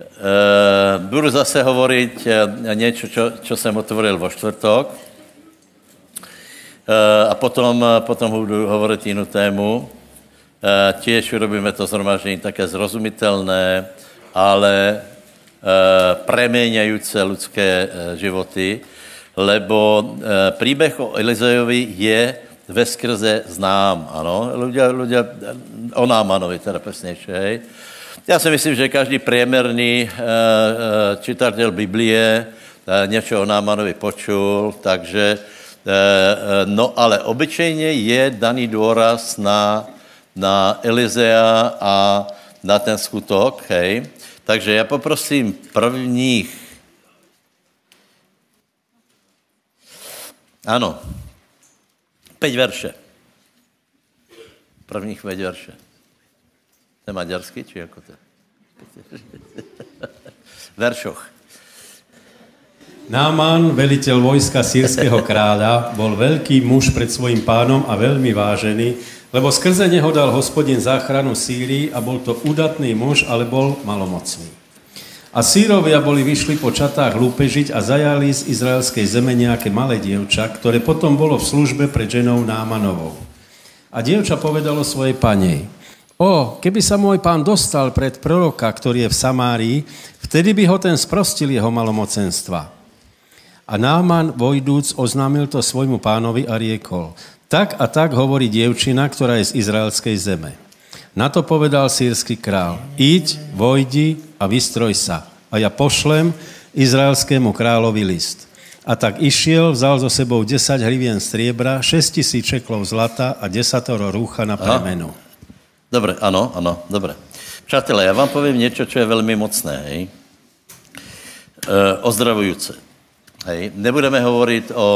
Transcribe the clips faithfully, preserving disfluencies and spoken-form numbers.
Uh, budu zase hovoriť niečo, čo, čo som otvoril vo štvrtok. Uh, a potom, potom budu hovoriť inú tému. Uh, tiež urobíme to zhromaždenie také zrozumitelné, ale uh, premieňajúce ľudské uh, životy, lebo uh, príbeh o Elizajovi je veskrze znám, ano. Ľudia, ľudia o Námanovi, teda presnejšie, hej. Já si myslím, že každý priemerný e, e, čitateľ Biblie e, niečo o Námanovi počul, takže, e, e, no ale obyčejne je daný dôraz na, na Elizea a na ten skutok, hej. Takže já poprosím prvních. Ano. Pět verše. Prvních pět verše. To je maďarský, či jako to? Veršoch. Náman, veliteľ vojska sýrského kráľa, bol veľký muž pred svojím pánom a veľmi vážený, lebo skrze neho dal Hospodin záchranu Sýrii a bol to udatný muž, ale bol malomocný. A Sýrovia boli vyšli po čatách lúpežiť a zajali z izraelskej zeme nejaké malé dievča, ktoré potom bolo v službe pred ženou Námanovou. A dievča povedalo svojej panej: O, keby sa môj pán dostal pred proroka, ktorý je v Samárii, vtedy by ho ten sprostil jeho malomocenstva. A Náman, vojdúc, oznámil to svojmu pánovi a riekol: Tak a tak hovorí dievčina, ktorá je z izraelskej zeme. Na to povedal sýrsky král: Iď, vojdi a vystroj sa, a ja pošlem izraelskému kráľovi list. A tak išiel, vzal so sebou desať hrivien striebra, šesť tisíc šeklov zlata a desatoro rúcha na premenu. Dobre, ano, ano, dobre. Přátelé, já vám povím něco, co je velmi mocné, hej? E, ozdravujúce, hej? Nebudeme hovorit o, o,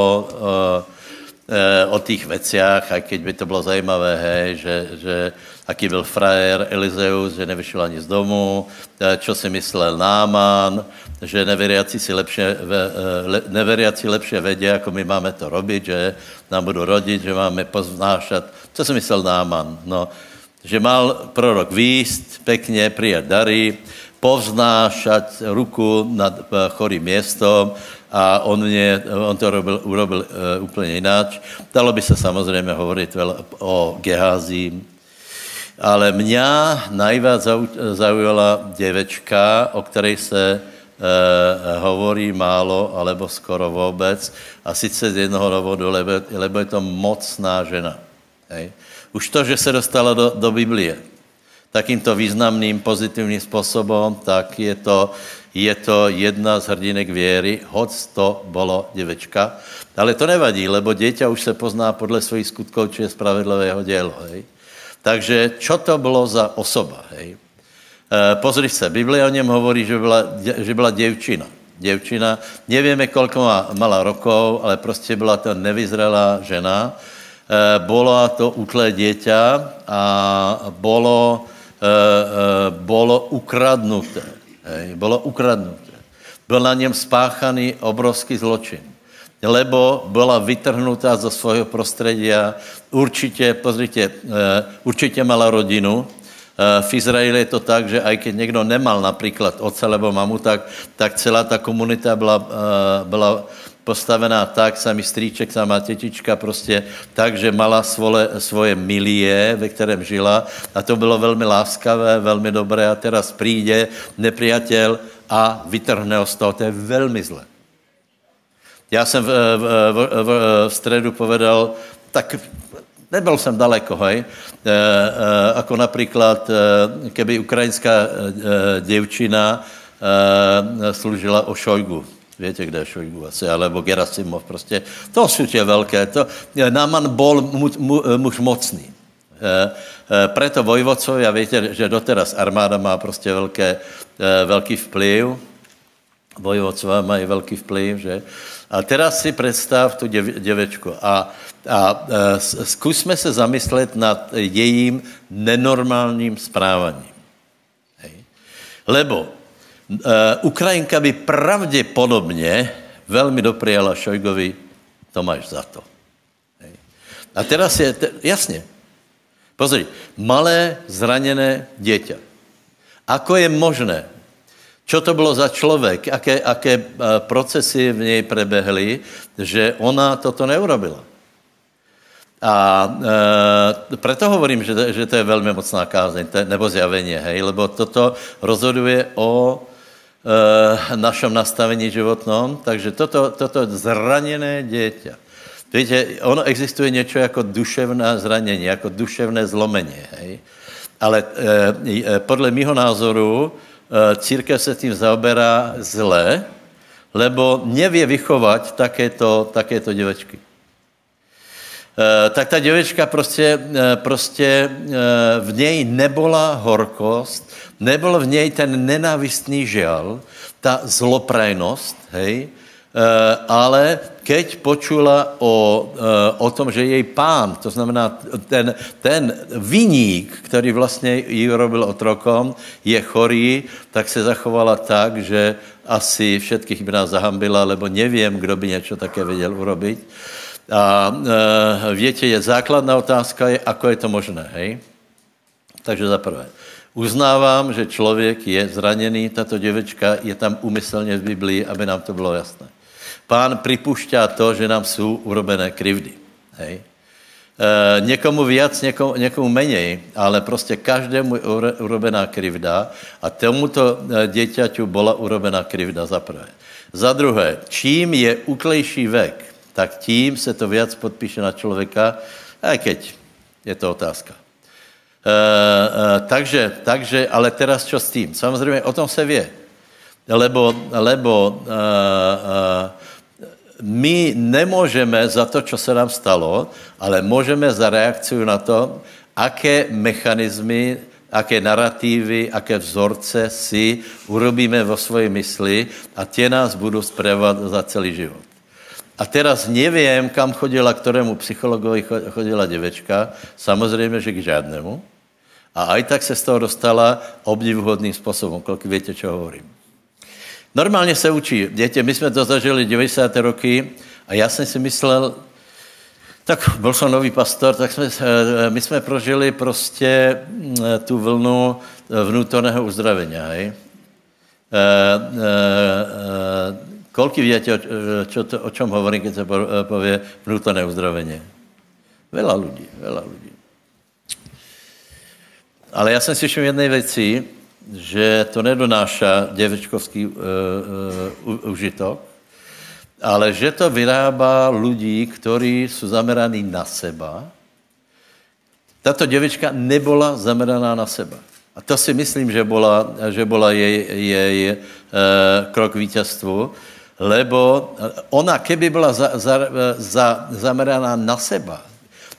o tých veciach, aj keď by to bylo zajímavé, hej, že, že aký byl frajer Eliseus, že nevyšel ani z domu, čo si myslel Náman, že neveriaci si lepšie, neveriaci lepšie vedia, ako my máme to robiť, že nám budou rodit, že máme poznášat. Co si myslel Náman? No, že mal prorok výjsť, pekne prijať dary, povznášať ruku nad chorým miestom a on, mne, on to robil, urobil uh, úplne ináč. Dalo by sa samozrejme hovoriť o Gechazi, ale mňa najviac zaujala devečka, o ktorej se uh, hovorí málo alebo skoro vôbec, a sice z jednoho dôvodu, lebo, lebo je to mocná žena. Hej. Už to, že se dostala do, do Biblie takýmto významným, pozitivním způsobem, tak je to, je to jedna z hrdinek věry, hoc to bylo děvečka. Ale to nevadí, lebo dieťa už se pozná podle svých skutků, či je spravedlivé jeho dielo. Hej. Takže čo to bylo za osoba? Hej? E, pozri se, Biblia o něm hovorí, že byla, že byla děvčina. Děvčina, nevíme, koľko má, mala rokov, ale prostě byla to nevyzrelá žena. Bolo to útlé dieťa a bolo, e, e, bolo ukradnuté. Hej, bolo ukradnuté. Byl na něm spáchaný obrovský zločin, lebo byla vytrhnutá zo svojho prostredia. Určitě, pozrite, e, určitě mala rodinu. E, v Izraeli je to tak, že aj keď někdo nemal například otce nebo mamu, tak, tak celá ta komunita byla... E, byla postavená tak, samý strýček, samá tetička, prostě tak, že mala svole, svoje milie, ve kterém žila, a to bylo velmi láskavé, velmi dobré, a teraz príde nepriateľ a vytrhne ho z toho. To je velmi zlé. Já jsem v, v, v, v, v středu povedal, tak nebyl jsem daleko, hej, e, e, ako například, e, keby ukrajinská e, děvčina e, služila o Šojgu. Viete, kde je Šojgu asi, alebo Gerasimov prostě. To sú tie veľké. To, Náman bol mu, mu, muž mocný. E, e, preto vojvodcovia, viete, že doteraz armáda má prostě veľké, e, veľký vplyv. Vojvodcovia mají veľký vplyv, že? A teraz si predstav tu dev, devečku a, a e, skúsme se zamyslet nad jejím nenormálním správaním. Hej. Lebo Uh, Ukrajinka by pravděpodobně velmi dopriala Šojgovi: to máš za to. Hej. A teraz je, te, jasně, pozri, malé zraněné děťa. Ako je možné, Čo to bylo za člověk, aké, aké procesy v něj prebehly, že ona toto neurobila. A e, preto hovorím, že, že to je veľmi mocná kázeň, to je, nebo zjavenie, hej, lebo toto rozhoduje o e, našom nastavení životnom, takže toto, toto zranené dieťa. Víte, ono existuje niečo jako duševné zranění, jako duševné zlomenie, hej. Ale e, e, podle mýho názoru e, církev se tím zaoberá zle, lebo nevie vychovať takéto, takéto děvečky. E, tak ta děvečka prostě, e, prostě e, v něj nebola horkost, nebol v něj ten nenávistný žial, ta zloprajnost, hej, e, ale keď počula o, e, o tom, že jej pán, to znamená ten, ten viník, který vlastně ji robil otrokom, je chorý, tak se zachovala tak, že asi všetkých by nás zahambila, lebo nevím, kdo by něco také věděl urobiť. A e, viete, je základná otázka je, ako je to možné, hej? Takže za prvé. Uznávam, že člověk je zraněný, tato děvečka je tam úmyslně v Biblii, aby nám to bylo jasné. Pán pripušťá to, že nám jsou urobené krivdy, hej? E, někomu viac, někomu, někomu menej, ale prostě každému je urobená krivda a tomuto děťaťu byla urobená krivda za prvé. Za druhé, čím je úklejší vek, tak tím se to viac podpíše na člověka, aj keď je to otázka. E, e, takže, takže, ale teraz čo s tím? Samozřejmě o tom se vie, lebo, lebo e, e, my nemůžeme za to, čo se nám stalo, ale můžeme za reakciu na to, aké mechanizmy, aké naratívy, aké vzorce si urobíme vo svojej mysli a tie nás budou sprevovat za celý život. A teraz nevím, kam chodila, kterému psychologovi chodila děvečka, samozřejmě, že k žádnému. A aj tak se z toho dostala obdivuhodným způsobem, kolik víte, čo hovorím. Normálně se učí. Děti, my jsme to zažili deväťdesiate roky a já jsem si myslel, tak byl jsem nový pastor, tak jsme, my jsme prožili prostě tu vlnu vnútorného uzdravení. Hej? E, e, e, Koľko viete, o, čo to, o čom hovorím, keď sa povie vnútorné uzdravenie? Veľa ľudí, veľa ľudí. Ale ja som si všiml jednej veci, že to nedonáša devečkovský uh, uh, užitok, ale že to vyrába ľudí, ktorí sú zameraní na seba. Táto devečka nebola zameraná na seba. A to si myslím, že bola, že bola jej, jej uh, krok víťazstvu, lebo ona, keby byla za, za, za, zameraná na seba,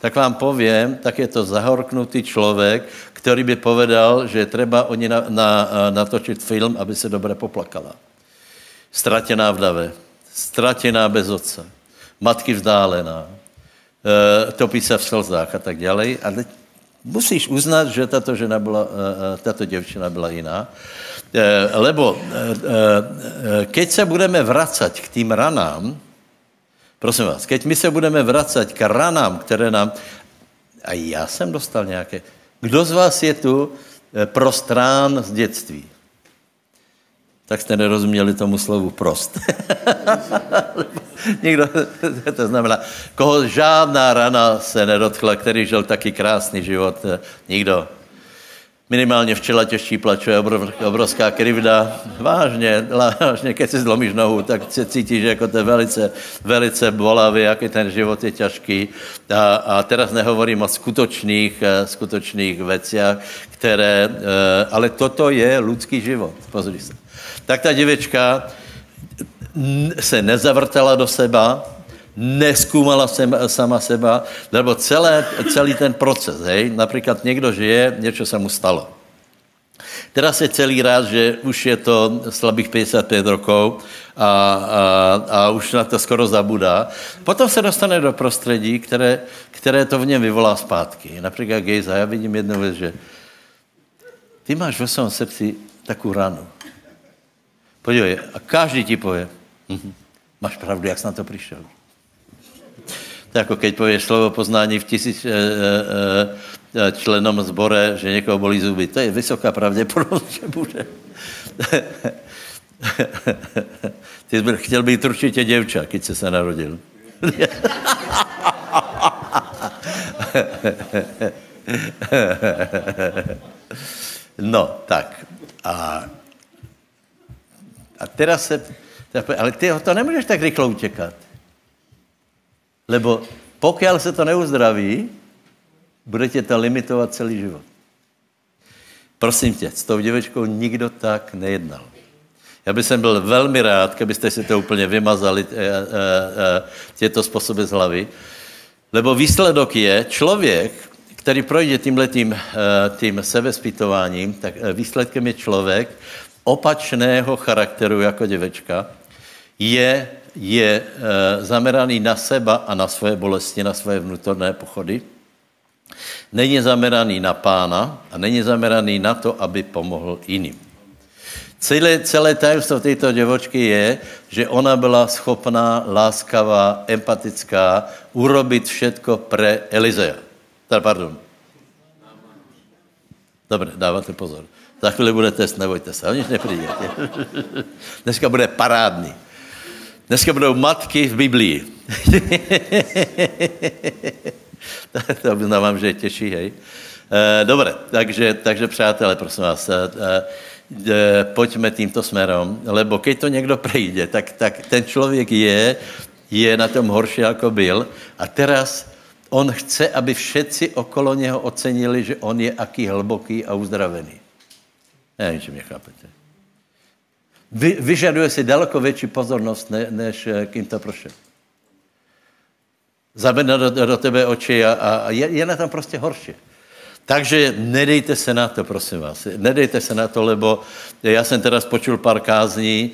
tak vám povím, tak je to zahorknutý člověk, který by povedal, že je třeba o ní na, na, natočit film, aby se dobře poplakala. Ztratená v dave, ztratená bez otce, matky vzdálená, e, topí se v slzách a tak ďalej. A teď musíš uznat, že tato žena byla, tato děvčina byla jiná. Lebo keď se budeme vracať k tým ranám, prosím vás, keď my se budeme vracať k ranám, které nám... A já jsem dostal nějaké... Kdo z vás je tu prostrán z dětství? Tak jste nerozuměli tomu slovu prost. Nikdo, to znamená, koho žádná rana se nedotkla, který žil taky krásný život, nikdo. Minimálně včela tě štíplače je obrovská krivda. Vážně, vážně, keď si zlomíš nohu, tak se cítíš, že jako to je velice, velice bolavý, jaký ten život je těžký. A, a teraz nehovorím o skutočných, skutočných veciach, které, ale toto je lidský život, pozri se. Tak ta děvečka se nezavrtala do seba, neskúmala sama seba, lebo celé, celý ten proces, hej, například někdo žije, něco se mu stalo. Teraz je celý rád, že už je to slabých päťdesiatpäť rokov a, a, a už na to skoro zabudá. Potom se dostane do prostředí, které, které to v něm vyvolá zpátky. Například Gejza, já vidím jednu věc, že ty máš ve svém srdci takovou ranu. Podívej, a každý ti pově, mhm, máš pravdu, jak jsi na to přišel. To jako keď povieš slovo poznání v tisíc e, e, členom zbore, že někoho bolí zuby. To je vysoká pravděpodobnost, že bude. Ty jsi chtěl být určitě děvča, když jsi se narodil. No, tak. A, a teraz se... Ale ty to nemůžeš tak rychle utěkat. Lebo pokiaľ se to neuzdraví, bude tě to limitovat celý život. Prosím tě, s tou děvečkou nikdo tak nejednal. Já bych jsem byl velmi rád, kdybyste si to úplně vymazali těto způsoby z hlavy. Lebo výsledok je, člověk, který projde tímhletím tím sebezpytováním, tak výsledkem je člověk opačného charakteru jako děvečka, je, je zameraný na seba a na své bolesti, na své vnútorné pochody. Není zameraný na pána a není zameraný na to, aby pomohl jiným. Celé, celé tajemstvo této děvočky je, že ona byla schopná, láskavá, empatická, urobit všetko pre Elizeja. Teda, pardon. Dobre, dávate pozor. Za chvíli bude test, nebojte se, oni už nepríde. Dneska bude parádný. Dneska budou matky v Biblii. To obznávám, že je těžší, hej. Dobre, takže, takže přátelé, prosím vás, pojďme tímto směrem, lebo keď to někdo prejde, tak, tak ten člověk je, je na tom horší, jako byl. A teraz on chce, aby všetci okolo něho ocenili, že on je aký hlboký a uzdravený. Já nevím, či mě chápete. Vy, vyžaduje si daleko větší pozornost, ne, než kým to prošel. Zabedne do, do tebe oči a, a je, je na tom prostě horší. Takže nedejte se na to, prosím vás. Nedejte se na to, lebo já jsem teda spočul pár kázní.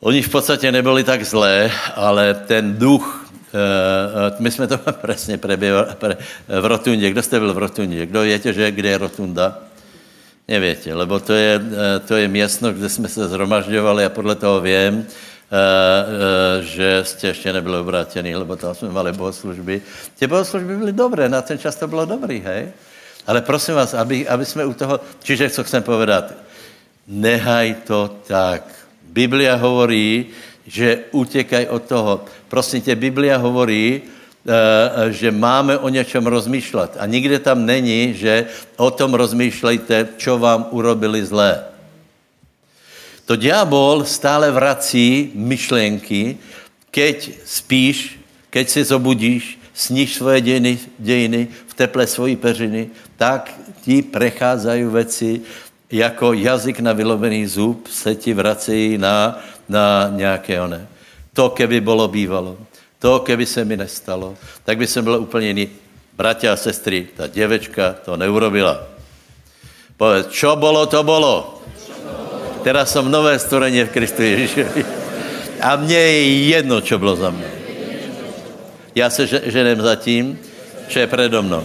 Oni v podstatě nebyli tak zlé, ale ten duch, uh, my jsme to přesně prebývali pre, v Rotundě. Kdo jste byl v Rotundě? Kdo větě, že kde je Rotunda? Nevětě, lebo to je, to je město, kde jsme se zhromažďovali a podle toho vím, že jste ještě nebyli obrátěný, lebo tam jsme mali bohoslužby. Tě bohoslužby byly dobré, na ten čas to bylo dobrý, hej? Ale prosím vás, aby, aby jsme u toho... Čiže, co chcem povedat, nehaj to tak. Biblia hovorí, že utěkaj od toho. Prosím tě, Biblia hovorí, že máme o něčem rozmýšlet. A nikde tam není, že o tom rozmýšlejte, čo vám urobili zlé. To diabol stále vrací myšlenky, keď spíš, keď si zobudíš, sníš svoje dějiny, dějiny v teple svojí peřiny, tak ti precházají věci, jako jazyk na vylobený zub se ti vrací na, na nějaké oné. To, keby bylo bývalo. To, keby se mi nestalo, tak by jsem byl úplně jiný. Bratia a sestry, ta děvečka to neurobila. Povedz, čo bolo, to bolo. Teraz jsem nové stvorenie v Kristu Ježíšovi. A mně je jedno, čo bylo za mě. Já se ženem za tím, čo je predo mnou.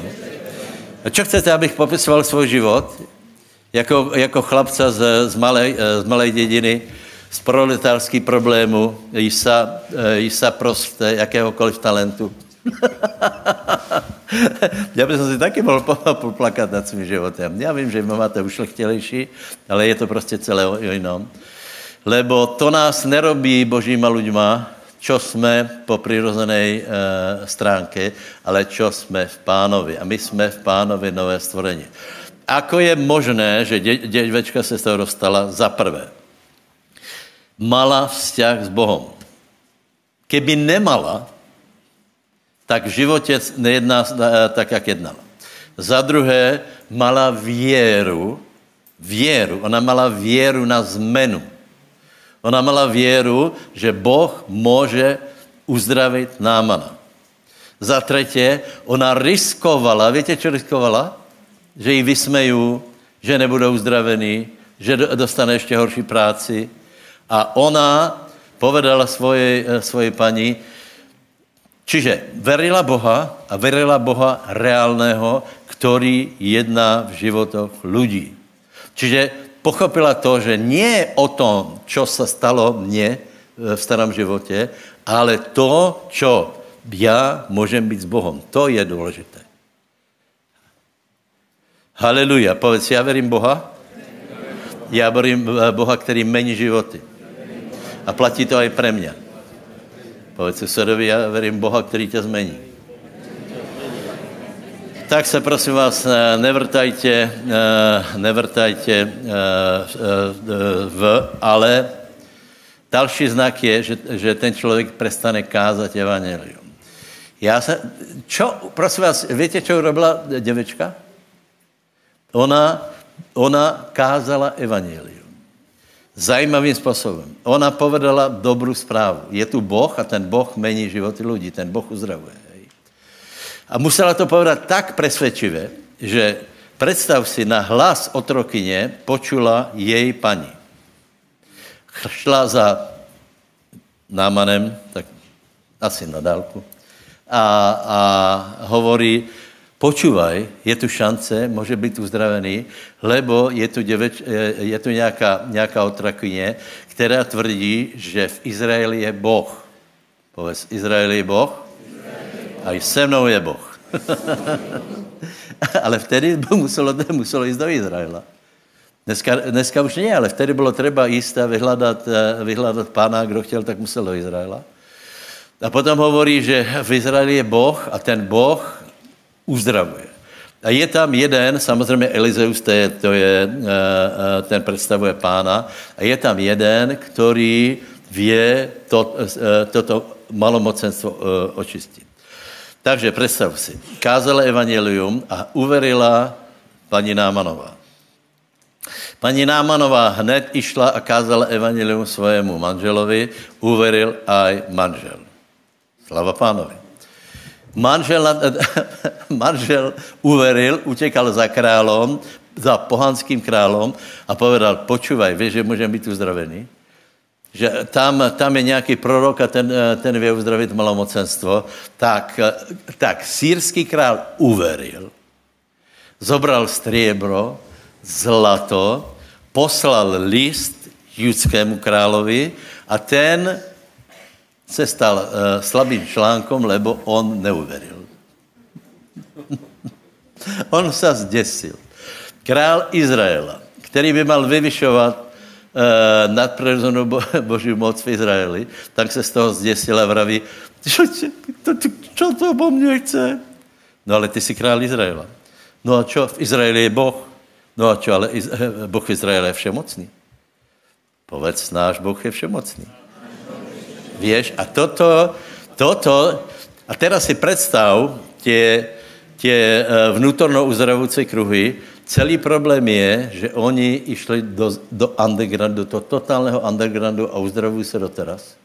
A čo chcete, abych popisoval svůj život? Jako, jako chlapca z, z, malej, z malej dědiny, z proletárský problému, již sa, již sa prostě jakéhokoliv talentu. Já bych si taky mohl poplakat nad svým životem. Já vím, že máte ušlechtilejší, ale je to prostě celé o jinom. Lebo to nás nerobí božíma ľuďma, čo jsme po přirozené e, stránke, ale čo jsme v pánovi. A my jsme v pánovi nové stvorení. Ako je možné, že dě, děvečka se z toho dostala za prvé? Mala vzťah s Bohom. Keby nemala, tak v životě nejedná tak, jak jednala. Za druhé, mala věru, věru, ona mala věru na zmenu. Ona mala věru, že Boh může uzdravit Námana. Za třetí, ona riskovala, víte, čo riskovala? Že ji vysmejí, že nebudou uzdravený, že dostane ještě horší práci. A ona povedala svojej, svojej pani, čiže verila Boha a verila Boha reálného, který jedná v životoch lidí. Čiže pochopila to, že nie o tom, čo se stalo mně v starém životě, ale to, čo já můžem být s Bohem. To je důležité. Haleluja. Povedz, já verím Boha Já verím Boha, který mení životy. A platí to i pre mě. Povedz susedovi, já verím Boha, který tě změní. Tak se prosím vás, nevrtajte, nevrtajte v, ale další znak je, že, že ten člověk prestane kázat evangelium. Já se, čo, prosím vás, víte, čo robila děvečka? Ona, ona kázala evangelium. Zajímavým způsobem. Ona povedala dobrou zprávu. Je tu Boh a ten Boh mení životy lidí, ten Boh uzdravuje. Hej. A musela to povedat tak přesvědčivě, že představ si, na hlas otrokyně počula jej paní. Šla za Námanem, tak asi na dálku, a, a hovorí: počúvaj, je tu šance, může být uzdravený, lebo je tu, deveč, je tu nějaká, nějaká otrakyně, která tvrdí, že v Izraeli je Boh. Povedz, Izraeli je Boh? A i se mnou je Boh. Ale vtedy muselo, muselo jít do Izraela. Dneska, dneska už nie, ale vtedy bylo třeba jíst a vyhľadať, vyhľadať pána, kdo chtěl, tak musel do Izraela. A potom hovorí, že v Izraeli je Boh a ten Boh uzdravuje. A je tam jeden, samozřejmě Eliseus, to je, to je, ten představuje pána, a je tam jeden, který vie to, toto malomocenstvo očistit. Takže představ si, kázala evangelium a uverila paní Námanová. Paní Námanová hned išla a kázala evangelium svojemu manželovi, uveril aj manžel. Slava pánovi. Manžel, manžel uveril, utekal za králom, za pohanským králom a povedal: počúvaj, vieš, že můžeme být uzdravený? Že tam, tam je nějaký prorok a ten, ten vie uzdravit malomocenstvo. Tak, tak sýrský král uveril, zobral striebro, zlato, poslal list judskému královi a ten se stal uh, slabým článkom, lebo on neuveril. On sa zdesil. Král Izraela, který by mal vyvyšovat uh, nadpřirozenou bo- boží moc v Izraeli, tak se z toho zdesil a vraví: čo, čo, to, čo to po mně chce? No ale ty jsi král Izraela. No a čo, v Izraeli je Boh. No a čo, ale Iz- Boh v Izraeli je všemocný. Povedz, náš Boh je všemocný. Vieš, a toto, toto, a teraz si predstav tie, tie vnútorno uzdravujúce kruhy. Celý problém je, že oni išli do, do undergroundu, do totálneho undergroundu a uzdravujú sa doteraz,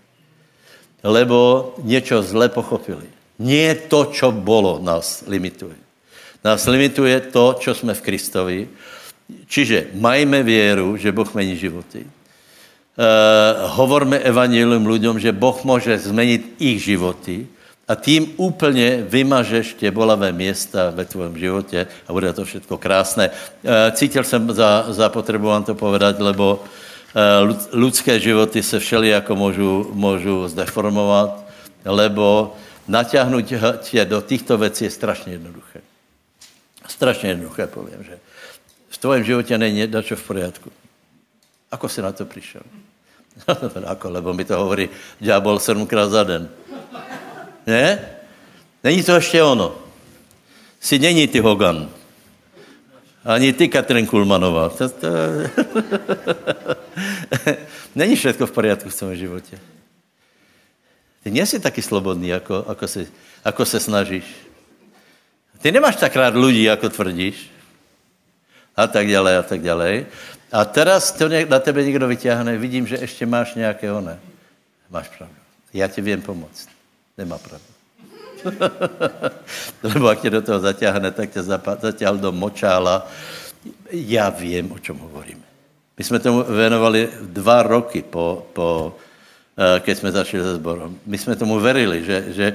lebo niečo zle pochopili. Nie to, čo bolo, nás limituje. Nás limituje to, čo sme v Kristovi. Čiže majme vieru, že Boh mení životy. Uh, hovorme evanjelium ľuďom, že Boh môže zmeniť ich životy a tým úplne vymažeš tie bolavé miesta ve tvojom živote a bude to všetko krásne. Uh, cítil som za, za potrebu vám to povedať, lebo uh, ľudské životy sa všelijako môžu, môžu zdeformovať, lebo natiahnuť tie do týchto vecí je strašne jednoduché. Strašne jednoduché, poviem, že v tvojom živote není dačo v poriadku. Ako si na to prišiel? Ako, lebo mi to hovorí ďábol sedmkrát za den. Ne? Není to ešte ono. Si není ty Hogan. Ani ty Kathryn Kuhlmanová. To, to... Není všetko v poriadku v tom živote. Ty nie si taký slobodný, ako, ako, si, ako se snažíš. Ty nemáš tak rád ľudí, ako tvrdíš. A tak ďalej, a tak ďalej. A teraz to na tebe někdo vyťahne, vidím, že ještě máš nějaké oné. Máš pravdu. Já ti vím pomoct. Nemá pravdu. Lebo ak tě do toho zaťahne, tak tě zaťahal do močála. Já vím, o čem hovoríme. My jsme tomu věnovali dva roky, po, po, keď jsme začali se sborom. My jsme tomu verili, že... že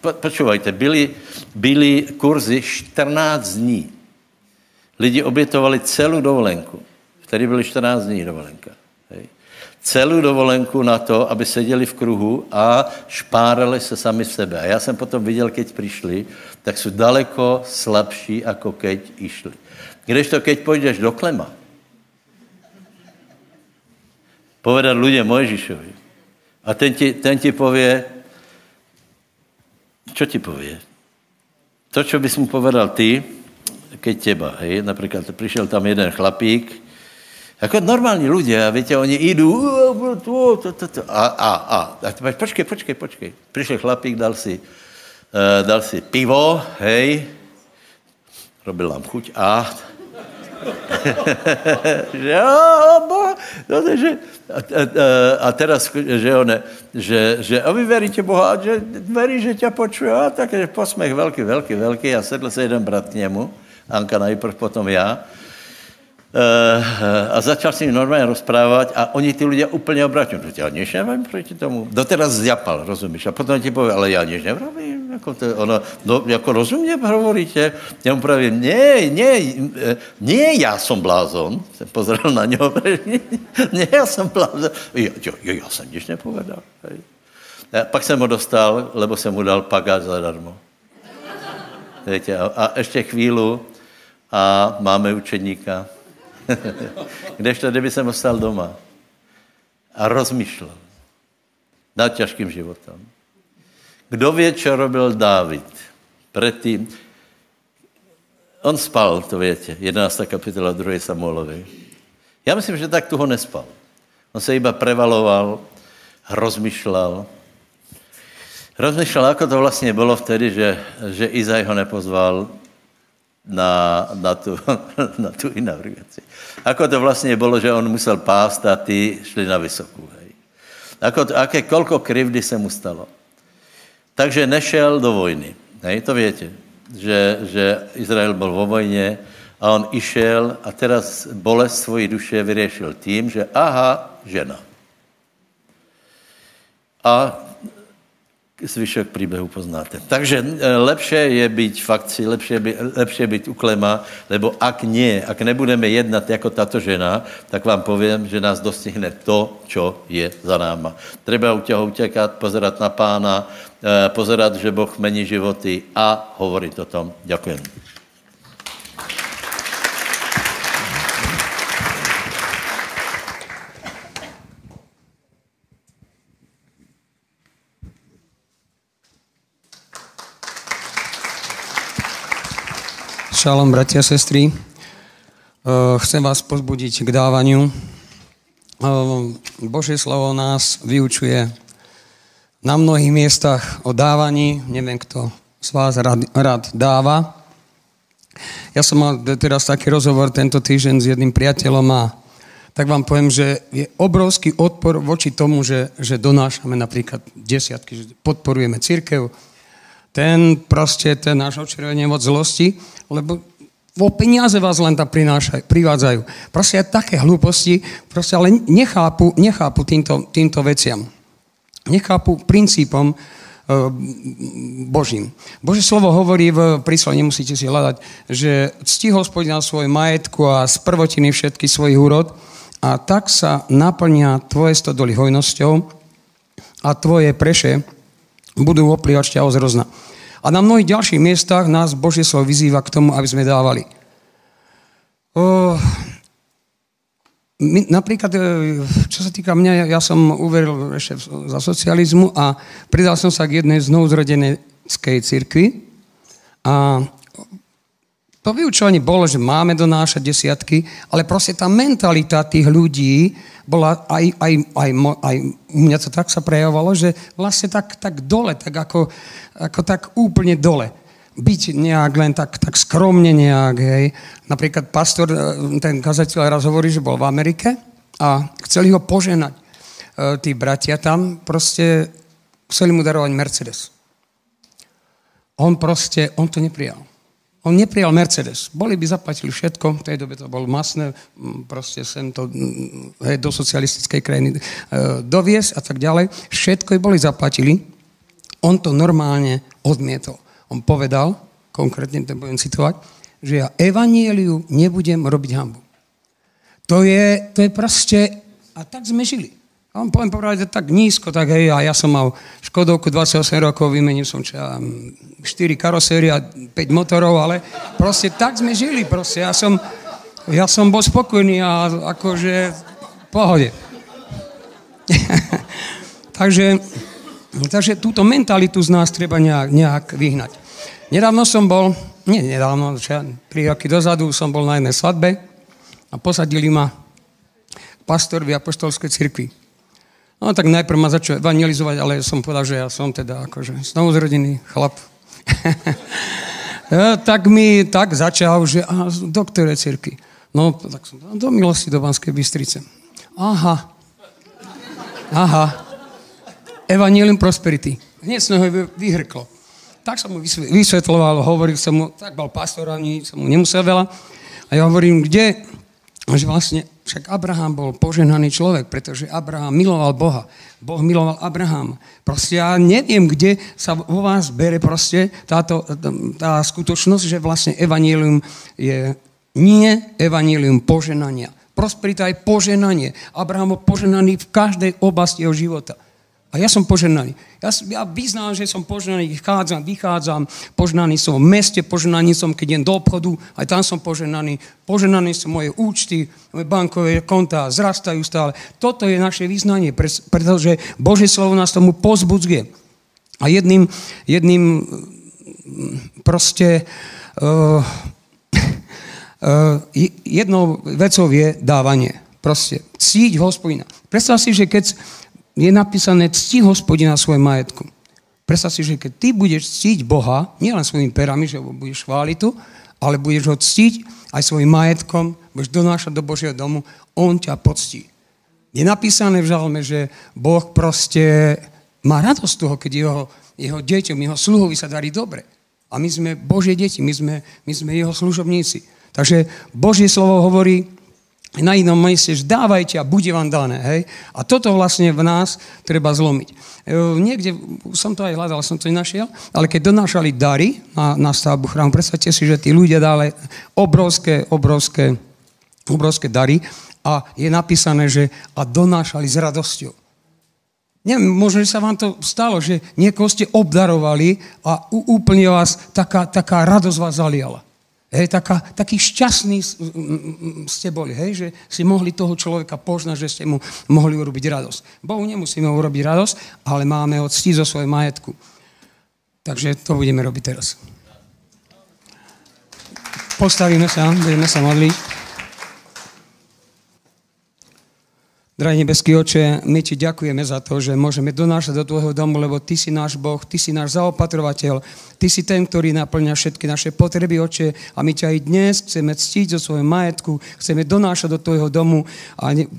počúvajte, byly, byly kurzy čtrnáct dní. Lidi obětovali celou dovolenku. Vtedy byly čtrnáct dní dovolenka. Hej. Celou dovolenku na to, aby seděli v kruhu a špárali se sami v sebe. A já jsem potom viděl, keď přišli, tak jsou daleko slabší, ako keď išli. Kdežto, keď půjdeš do klema povedať ľudia Mojžišovi. A ten ti, ten ti povie, čo ti povie? To, čo by som povedal ty, keď teba, hej, napríklad prišiel tam jeden chlapík, ako normálni ľudia, viete, oni idú, a, a, a, a ty máš, počkej, počkej, počkej. Prišiel chlapík, dal si, uh, dal si pivo, hej, robil nám chuť a... že, bo, no, že, a, a, a teraz, že one, že, že a vy veríte Boha, že verí, že ťa počuje, a takže posmech veľký, veľký, veľký, a sedl sa jeden brat k nemu, Anka najprv, potom ja, a začal si normálne rozprávať a oni tí ľudia úplne obrátil. Ja nič neviem proti tomu. Doteraz zjapal, rozumíš? A potom ti povie, ale ja nič nevrobím. Ako to, ono, no, ako rozumne hovoríte. Ja mu pravím, nie, nie, nie, ja som blázon. Sem pozeral na ňo, nie, nie, ja som blázon. Ja, ja, ja som nič nepovedal. A pak som ho dostal, lebo som mu dal pagáč zadarmo. Viete, a, a ešte chvíľu a máme učeníka. Kdežto, kdyby som ostal doma a rozmýšľal nad ťažkým životom. Kdo vie, čo robil Dávid? Predtým, on spal, to viete, jedenásta kapitola druhej Samuelovej. Ja myslím, že tak tu ho nespal. On sa iba prevaloval, rozmýšľal. Rozmýšľal, ako to vlastne bolo vtedy, že, že Izaj ho nepozval na, na tú, na tú inauguraci. Ako to vlastne bolo, že on musel pásť a tí šli na vysokú. Hej. Ako to, aké, koľko krivdy se mu stalo. Takže nešel do vojny. Hej, to viete, že, že Izrael bol vo vojne a on išel a teraz bolesť svojej duše vyriešil tým, že aha, žena. A zvyšok príbehu poznáte. Takže lepšie je byť fakci, lepšie, by, lepšie byť uklema, lebo ak nie, ak nebudeme jednat jako tato žena, tak vám poviem, že nás dostihne to, čo je za náma. Treba u ťa utekať, pozerať na pána, pozerať, že Boh mení životy a hovoriť o tom. Ďakujem. Šalom, bratia a sestry. Chcem vás pozbudiť k dávaniu. Božie slovo nás vyučuje na mnohých miestach o dávaní. Neviem, kto z vás rád, rád dáva. Ja som mal teraz taký rozhovor tento týždeň s jedným priateľom a tak vám poviem, že je obrovský odpor voči tomu, že, že donášame napríklad desiatky, že podporujeme cirkev. Ten proste, ten náš očervenie od zlosti, lebo vo peniaze vás len tam prinášajú, privádzajú. Proste aj také hlúposti, proste ale nechápu, nechápu týmto, týmto veciam. Nechápu princípom e, Božím. Božie slovo hovorí v prísloví, nemusíte si hľadať, že cti Hospodina svoje majetku a z prvotiny všetky svojich úrod a tak sa naplňa tvoje stodoly hojnosťou a tvoje preše budú oplývať ťa ozrozna. A na mnohých ďalších miestach nás Božie slovo vyzýva k tomu, aby sme dávali. O, my, napríklad, čo sa týka mňa, ja som uveril ešte za socializmu a pridal som sa k jednej znovuzrodeneckej cirkvi. A to vyučovanie bolo, že máme donášať desiatky, ale proste tá mentalita tých ľudí bola aj, aj, aj, aj u mňa to tak sa prejavovalo, že vlastne tak, tak dole, tak ako, ako tak úplne dole. Byť nejak len tak, tak skromne nejak, hej. Napríklad pastor, ten kazateľ raz hovorí, že bol v Amerike a chceli ho poženať. Tí bratia tam proste chceli mu darovať Mercedes. On proste, on to neprijal. On neprijal Mercedes. Boli by zaplatili všetko, v tej dobe to bolo masné, proste sem to hej, do socialistickej krajiny e, doviesť a tak ďalej. Všetko boli zaplatili. On to normálne odmietol. On povedal, konkrétne to budem citovať, že ja evanjeliu nebudem robiť hanbu. To je, to je proste... A tak sme žili. A on poviem, povedal, tak nízko, tak hej, a ja som mal Škodovku dvadsaťosem rokov, vymenil som čia štyri karosérie a päť motorov, ale proste tak sme žili, proste. Ja som, ja som bol spokojný a akože v pohode. takže, takže túto mentalitu z nás treba nejak, nejak vyhnať. Nedávno som bol, nie nedávno, tri roky dozadu som bol na jednej svadbe a posadili ma pastor v apoštolskej cirkvi. No tak najprv ma začal evangelizovať, ale som povedal, že ja som teda akože znovuzrodený chlap. Ja, tak mi tak začal, že aha, doktore cirkvi. No, tak som do Milosti, do Banskej Bystrice. Aha. Aha. Evangelium prosperity. Hneď som ho vyhrklo. Tak som mu vysvetľoval, hovoril som mu, tak bol pastor, ani som mu nemusel veľa. A ja hovorím, kde? Že vlastne, však Abraham bol požehnaný človek, pretože Abraham miloval Boha. Boh miloval Abraham. Proste ja neviem, kde sa vo vás bere proste táto, tá skutočnosť, že vlastne evanjelium je nie evanjelium požehnania. Prosperita je požehnanie. Abraham bol požehnaný v každej oblasti jeho života. A ja som požehnaný. Ja, ja vyznám, že som požehnaný, vchádzam, vychádzam, požehnaný som v meste, požehnaný som, keď idem do obchodu, aj tam som požehnaný. Požehnaný sú moje účty, moje bankové konta zrastajú stále. Toto je naše vyznanie, pretože Božie slovo nás tomu pozbudzuje. A jedným, jedným proste uh, uh, jednou vecou je dávanie. Proste ctiť Hospodina. Predstav si, že keď je napísané cti Hospodina svoje majetku. Predstav si, že keď ty budeš ctiť Boha, nielen svojimi perami, že budeš chváliť tu, ale budeš ho ctiť aj svojim majetkom, budeš donášať do Božieho domu, on ťa poctí. Je napísané v žalme, že Boh proste má radosť toho, keď jeho, jeho deťom, jeho sluhovi sa darí dobre. A my sme Božie deti, my sme, my sme jeho služobníci. Takže Božie slovo hovorí, na inom mieste, že dávajte a bude vám dané. Hej? A toto vlastne v nás treba zlomiť. Niekde som to aj hľadal, som to nenašiel, ale keď donášali dary na, na stavbu chrámu, predstavte si, že tí ľudia dali obrovské, obrovské, obrovské dary a je napísané, že a donášali s radosťou. Neviem, možno, že sa vám to stalo, že niekoho ste obdarovali a úplne vás, taká, taká radosť vás zaliala. Hej, taká, taký šťastný ste boli, hej, že si mohli toho človeka poznať, že ste mu mohli urobiť radosť. Bohu nemusíme urobiť radosť, ale máme ho ctiť zo svojej majetku. Takže to budeme robiť teraz. Postavíme sa, budeme sa modliť. Drahý nebeský Oče, my ti ďakujeme za to, že môžeme donášať do tvojho domu, lebo ty si náš Boh, ty si náš zaopatrovateľ, ty si ten, ktorý naplňa všetky naše potreby, Oče, a my ťa aj dnes chceme ctiť zo svojho majetku, chceme donášať do tvojho domu a ne,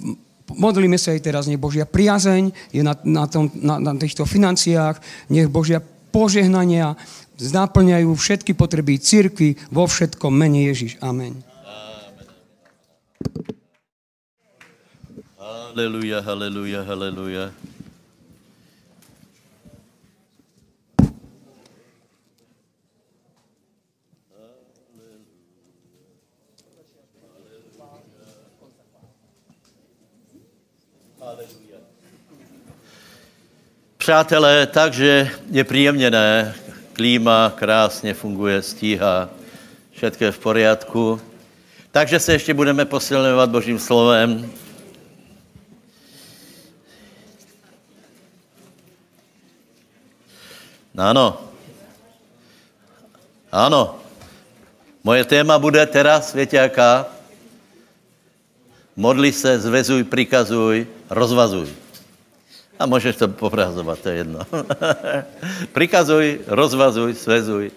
modlíme sa aj teraz, nech Božia priazeň je na, na, tom, na, na týchto financiách, nech Božia požehnania naplňajú všetky potreby cirkvi vo všetkom mene Ježiš. Amen. Halelúja, halelúja, halelúja. Přátelé, takže je príjemnené, klíma krásně funguje, stíhá, všetko je v poriadku. Takže se ještě budeme posilňovat Božím slovem. Ano. Ano. Moje téma bude teraz, viete aká? Modli se, zvezuj, prikazuj, rozvazuj. A môžeš to poprazovať, to je jedno. Prikazuj, rozvazuj, svezuj. E,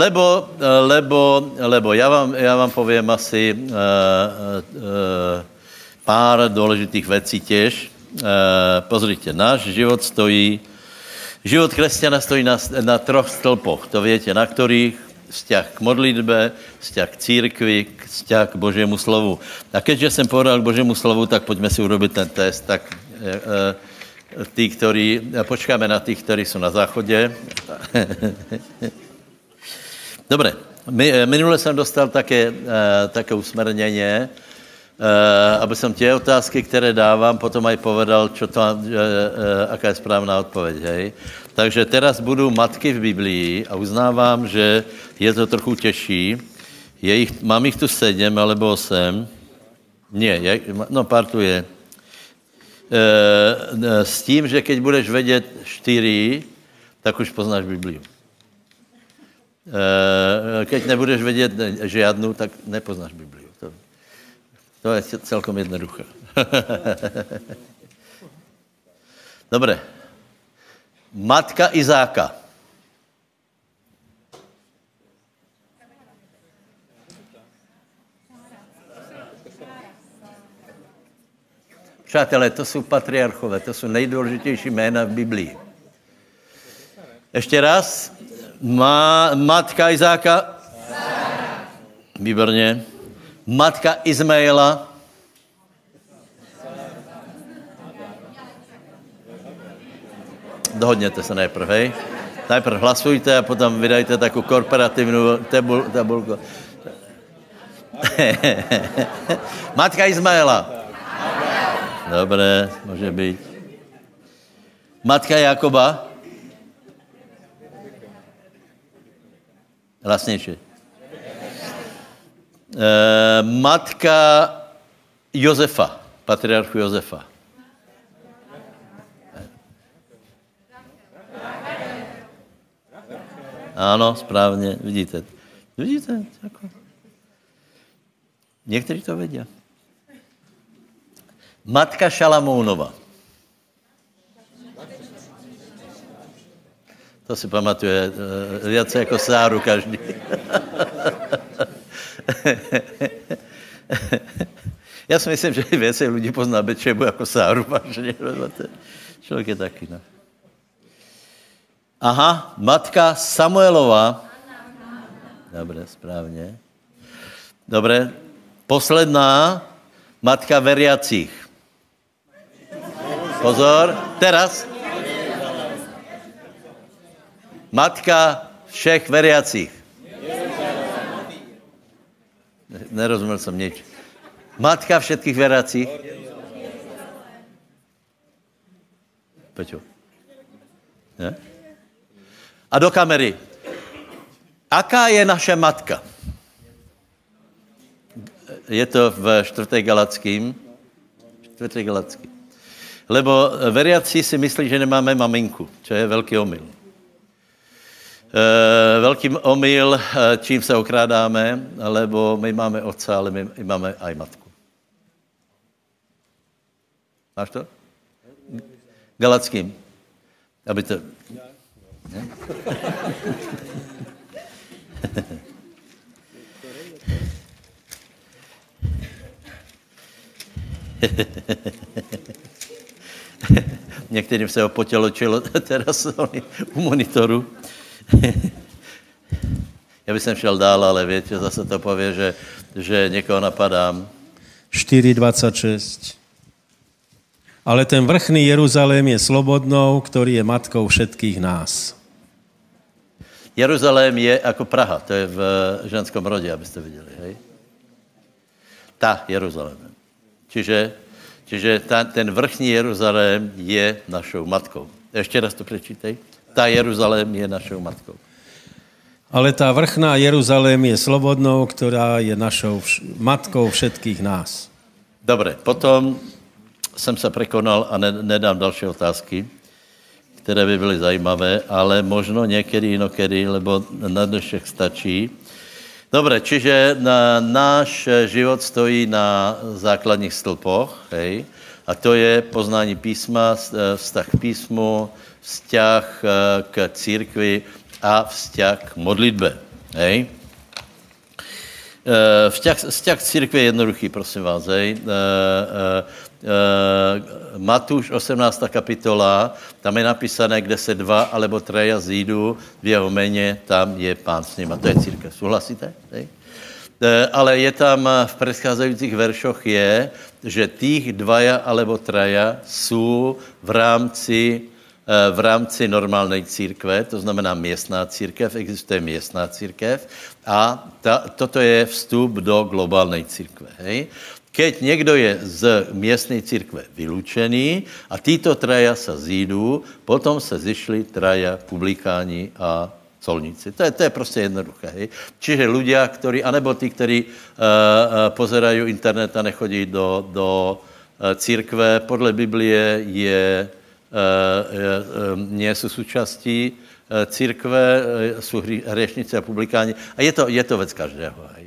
lebo, lebo, lebo, ja vám, ja vám poviem asi e, e, pár dôležitých vecí tiež. E, pozrite, náš život stojí Život křesťana stojí na, na troch stĺpoch, to viete, na ktorých vzťah k modlitbe, vzťah k církvi, vzťah k Božiemu slovu. A keďže jsem povedal k Božiemu slovu, tak poďme si urobiť ten test. Tak e, tí, ktorí, počkáme na tých, ktorí sú na záchode. Dobre, my, minule jsem dostal také, e, také usmernenie, Uh, aby som tie otázky, ktoré dávam, potom aj povedal, čo to, uh, uh, aká je správna odpoveď, hej. Takže teraz budú matky v Biblii a uznávam, že je to trochu těžší. Je ich, mám ich tu sedem alebo osem. Nie, je, no pár tu je. Uh, s tím, že keď budeš vedieť štyri, tak už poznáš Bibliu. Keď nebudeš vedieť žiadnu, tak nepoznáš Bibliu. To, to je celkom jednoduché. Dobre. Matka Izáka. Přátelé, to jsou patriarchové, to jsou nejdůležitější jména v Biblii. Ještě raz. Má, matka Izáka. Výborně. Matka Izmaela. Dohodněte se nejprv, hej. Najprv hlasujte a potom vydajte takovou korporativnou tabul, tabulku. Matka Izmaela. Dobré, může být. Matka Jakoba. Hlasnější. E, matka Jozefa, patriarchu Jozefa. Ano, správně, vidíte. Vidíte, jako. Někteří to vědí. Matka Šalamounova. To si pamatuje viac jako Sáru každý. Já si myslím, že věci lidí pozná Bečebu jako Sáru. Člověk je taky, no. Aha, matka Samuelova. Dobré, správně. Dobré, posledná, matka veriacích. Pozor, teraz. Matka všech veriacich. Nerozumel som nič. Matka všetkých veriacich. Peťo. Ne? A do kamery. Aká je naše matka? Je to v štvrtej Galackým. štvrtej Galackým. Lebo veriaci si myslí, že nemáme maminku, čo je velký omyl. E, velký omyl, čím se okrádáme, lebo my máme otca, ale my máme aj matku. Máš to? Galackým. Aby to... Ne? Některým se ho potěločilo teraz u monitoru. Já bych sem šel dál, ale viete, zase to povie, že, že někoho napadám. štyri dvadsaťšesť. Ale ten vrchný Jeruzalém je slobodnou, ktorý je matkou všetkých nás. Jeruzalém je jako Praha, to je v ženskom rodě, abyste viděli, hej? Ta Jeruzalém. Čiže Čiže ta, ten vrchní Jeruzalém je našou matkou. Ještě raz to přečítej. Ta Jeruzalém je našou matkou. Ale ta vrchná Jeruzalém je slobodnou, která je našou vš- matkou všetkých nás. Dobre, potom jsem se prekonal a ne- nedám další otázky, které by byly zajímavé, ale možno někdy inokedy, lebo na dnešek stačí. Dobre, čiže na, náš život stojí na základných stĺpoch, hej, a to je poznání písma, vztah k písmu, vzťah k církvi a vzťah k modlitbe, hej. Vzťah, vzťah k církvi je jednoduchý, prosím vás, hej. Matúš, osemnásta kapitola, tam je napísané, kde se dva alebo treja zídu v jeho mene, tam je Pán s ním. A to je církev. Souhlasíte? E, ale je tam v predcházejících veršoch je, že tých dvaja alebo traja jsou v rámci, e, v rámci normálnej církve, to znamená miestná církev, existuje miestná církev a ta, toto je vstup do globálnej církve. Hej? Keď někdo je z městné církve vylučený a títo traja sa zídu, potom se zišli traja publikáni a colníci. To je, to je prostě jednoduché. Hej? Čiže ľudia, ktorí, anebo tí, ktorí uh, uh, pozerajú internet a nechodí do, do, uh, církve podle Biblie je, nie sú súčastí církve, sú hriešnici a publikáni. A je to, je to vec každého. Hej.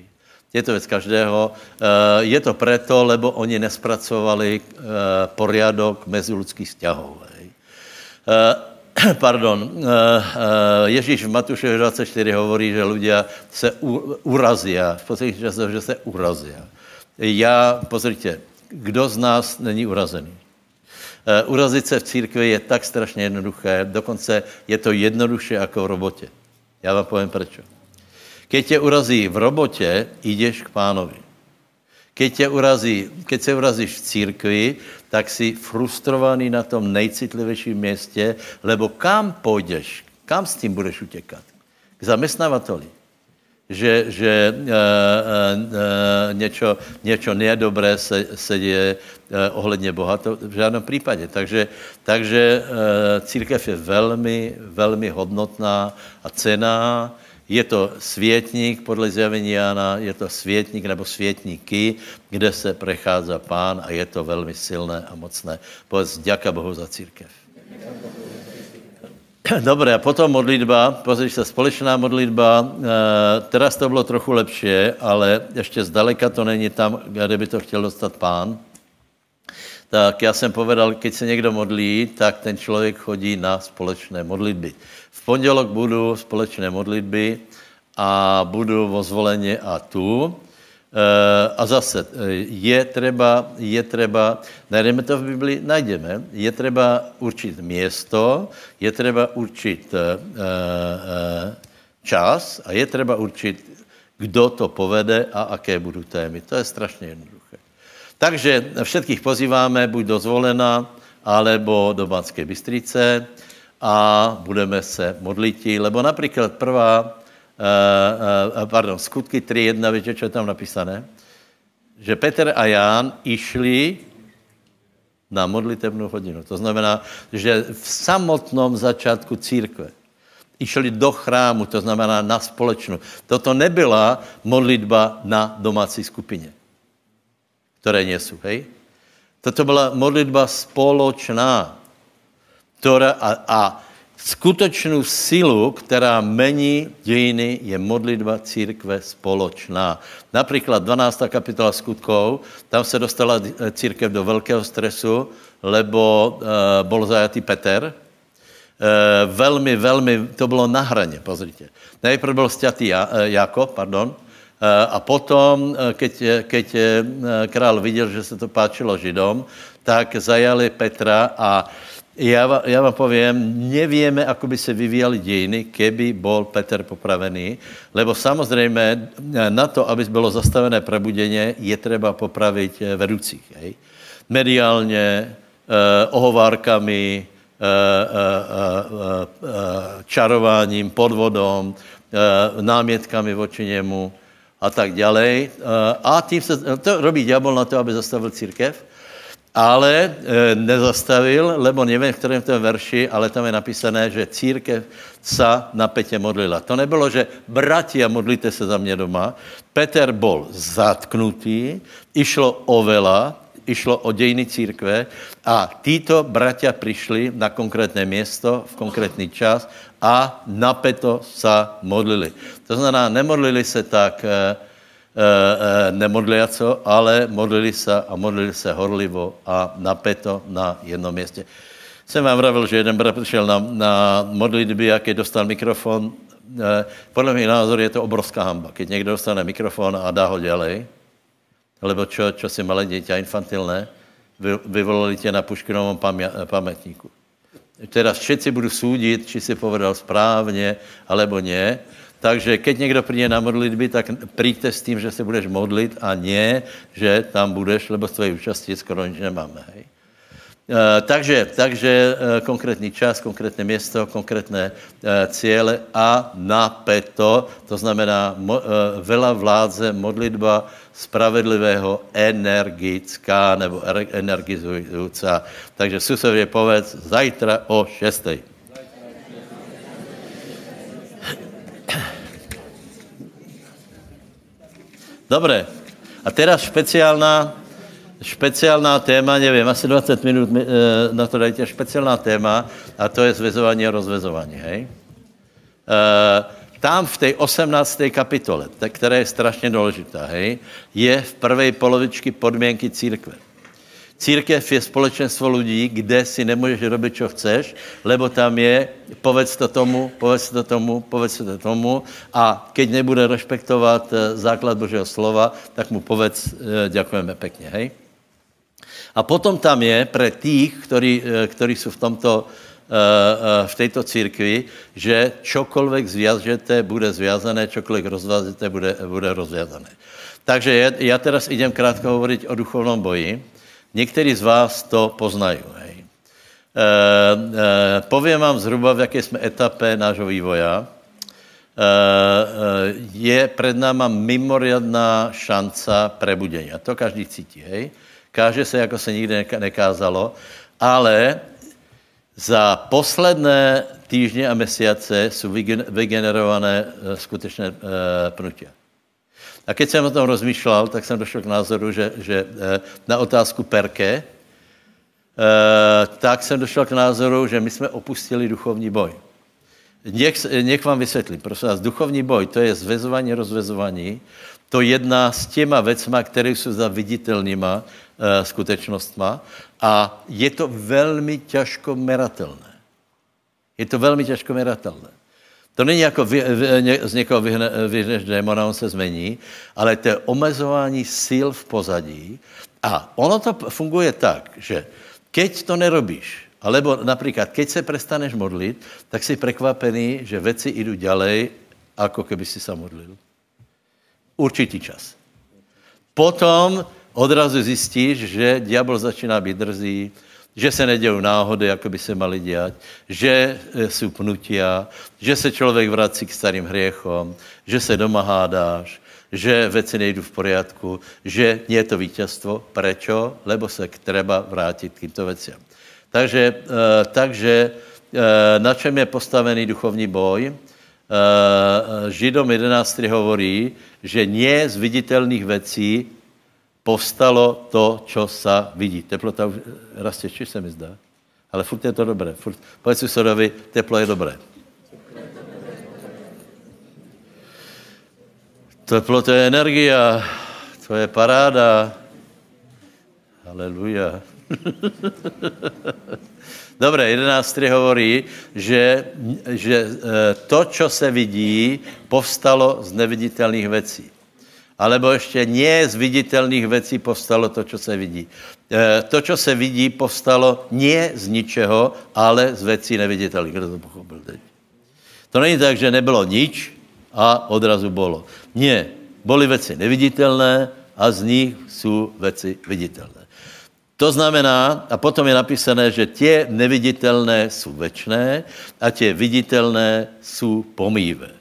Je to vec každého. Je to preto, lebo oni nespracovali poriadok meziludských vzťahov. Hej. Pardon, Ježíš v Matúšovi dvadsaťštyri hovorí, že ľudia sa urazia, v posledných časoch, že sa urazia. Ja, pozrite, kdo z nás není urazený? Urazit se v církvi je tak strašně jednoduché, dokonce je to jednoduše jako v robote. Já vám povím prečo. Keď tě urazí v robote, ideš k pánovi. Keď tě urazí, keď se urazíš v církvi, tak si frustrovaný na tom nejcitlivějším městě, lebo kam půjdeš, kam s tím budeš utěkat? K zaměstnavateli. Že, že e, e, niečo, niečo nedobré se, se deje e, ohledně Boha, to v žádném případě. Takže, takže e, církev je velmi, velmi hodnotná a cenná. Je to světník, podle zjavení Jána, je to světník nebo světníky, kde se prechádza pán a je to velmi silné a mocné. Povedz, ďaká Bohu za církev. Dobre, a potom modlitba, pozrieš sa, společná modlitba, e, teraz to bylo trochu lepšie, ale ještě zdaleka to není tam, kde by to chtěl dostat pán. Tak já jsem povedal, keď se někdo modlí, tak ten člověk chodí na společné modlitby. V pondělok budou společné modlitby a budou vo Zvolene a tu. E, a zase, je treba, je treba, najdeme to v Biblii, najdeme, je treba určit město, je treba určit e, e, čas a je treba určit, kdo to povede a aké budou témy. To je strašně jednoduché. Takže všetkých pozýváme buď do Zvolena, alebo do Banskej Bystrice a budeme se modliti, lebo například prvá Uh, uh, pardon, Skutky tri jedna, viete, čo je tam napísané? Že Peter a Ján išli na modlitebnú hodinu. To znamená, že v samotnom začátku církve išli do chrámu, to znamená na společnú. Toto nebyla modlitba na domácí skupině, ktoré nie sú, hej? Toto byla modlitba spoločná, ktorá a, a skutočnú silu, která mení dějiny, je modlitba církve spoločná. Například dvanástá kapitola skutkov, tam se dostala církev do velkého stresu, lebo e, bol zajatý Peter. E, velmi, velmi, to bylo na hraně, pozrite. Nejprve byl sťatý ja, e, Jakub, pardon, a potom, keď, keď král viděl, že se to páčilo Židom, tak zajali Petra a Já, já vám poviem, nevieme, ako by se vyvíjali dějiny, keby bol Peter popravený, lebo samozřejmě na to, aby bylo zastavené prebudenie, je treba popravit vedoucích. Hej? Mediálně, eh, ohovárkami, eh, eh, eh, čarováním, podvodom, eh, námietkami voči němu a tak ďalej. A tím se, to robí diabol na to, aby zastavil církev. Ale e, nezastavil, lebo nevím, v kterém tom verši, ale tam je napísané, že církev sa na Pete modlila. To nebylo, že bratia, modlíte se za mě doma. Peter bol zatknutý, išlo o vela, išlo o dějiny církve a títo bratia prišli na konkrétné město v konkrétní čas a na Peto sa modlili. To znamená, nemodlili se tak... E, E, e, nemodliaco, ale modlili sa a modlili sa horlivo a napäto na jednom mieste. Jsem vám vravil, že jeden brat prišiel na, na modlitby a keď dostal mikrofon, e, podle mého názoru je to obrovská hamba, keď niekto dostane mikrofon a dá ho ďalej, lebo čo, čo si malé dieťa infantilné, vy, vyvolali tě na Puškinovom pamia, pamätníku. Teraz všetci budú súdiť, či si povedal správne, alebo nie. Takže keď někdo príde na modlitby, tak príďte s tím, že se budeš modlit a nie, že tam budeš, lebo z tvojej účasti skoro nič nemáme. Hej. E, takže takže e, konkrétní čas, konkrétné město, konkrétné e, ciele a napäto, to znamená mo, e, vela vládze, modlitba spravedlivého, energická nebo er, energizujúca. Takže susově povedz, zajtra o šestej. Dobre, a teraz špeciálna, špeciálna téma, nevím, asi dvadsať minút na to dajte, špeciálna téma, a to je zvezování a rozvezování, hej? Tam v té osemnácté kapitole, která je strašně důležitá, hej, je v prvé polovičky podmínky církve. Církev je společenstvo lidí, kde si nemůžeš robit, co chceš, lebo tam je povedz to tomu, povedz to tomu, povedz to tomu, a keď nebude respektovat základ Božího slova, tak mu povedz, děkujeme pekně, hej. A potom tam je pre tých, kteří, kteří jsou v tomto v této církvi, že čokoliv zviažete, bude zviazané, čokoliv rozvážete, bude, bude rozviazané. Takže já, já teraz idem krátko hovorit o duchovnom boji. Někteří z vás to poznají. E, e, povím vám zhruba, v jaké jsme etape nášho vývoja. E, e, je před náma mimoriadná šanca prebudení. To každý cítí, hej. Káže se, jako se nikdy nekázalo, ale za posledné týždně a měsíce jsou vygenerované skutečné pnutia. A keď jsem o tom rozmýšlel, tak jsem došel k názoru, že, že na otázku perke, tak jsem došel k názoru, že my jsme opustili duchovní boj. Něk, něk vám vysvětlím, prosím vás, duchovní boj, to je zvezování, rozvezování, to jedná s těma vecma, které jsou za viditelnýma skutečnostma, a je to velmi těžko meratelné. Je to velmi těžko meratelné. To není jako vy, vy, ně, z někoho vyhne, vyhneš démona, on se změní, ale to je omezování síl v pozadí. A ono to funguje tak, že keď to nerobíš, alebo například, keď se prestaneš modlit, tak jsi prekvapený, že věci jdu ďalej, jako keby si se modlil. Určitý čas. Potom odrazu zjistíš, že diabol začíná být drzý, že se nedělou náhody, jako by se mali dělat, že jsou pnutia, že se člověk vrací k starým hriechom, že se doma hádáš, že věci nejdu v poriadku, že nie je to vítězstvo. Prečo? Lebo se treba vrátit k týmto věciam. Takže, takže na čem je postavený duchovní boj? Židom jedenásť hovorí, že nie z viditelných vecí povstalo to, čo sa vidí. Teplota už rastie, či se mi zdá. Ale furt je to dobré. Furt. Povedz susedovi, teplo je dobré. Teplo, to je energia, to je paráda. Haleluja. Dobré, jedenásť hovorí, že, že to, čo se vidí, povstalo z neviditelných vecí. Alebo ještě nie z viditelných věcí povstalo to, co se vidí. E, to, co se vidí, povstalo nie z ničeho, ale z věcí neviditelných. Kdo to pochopil teď? To není tak, že nebylo nič a odrazu bylo. Nie, byly věci neviditelné a z nich jsou věci viditelné. To znamená, a potom je napísané, že tě neviditelné jsou večné a tě viditelné jsou pomývé.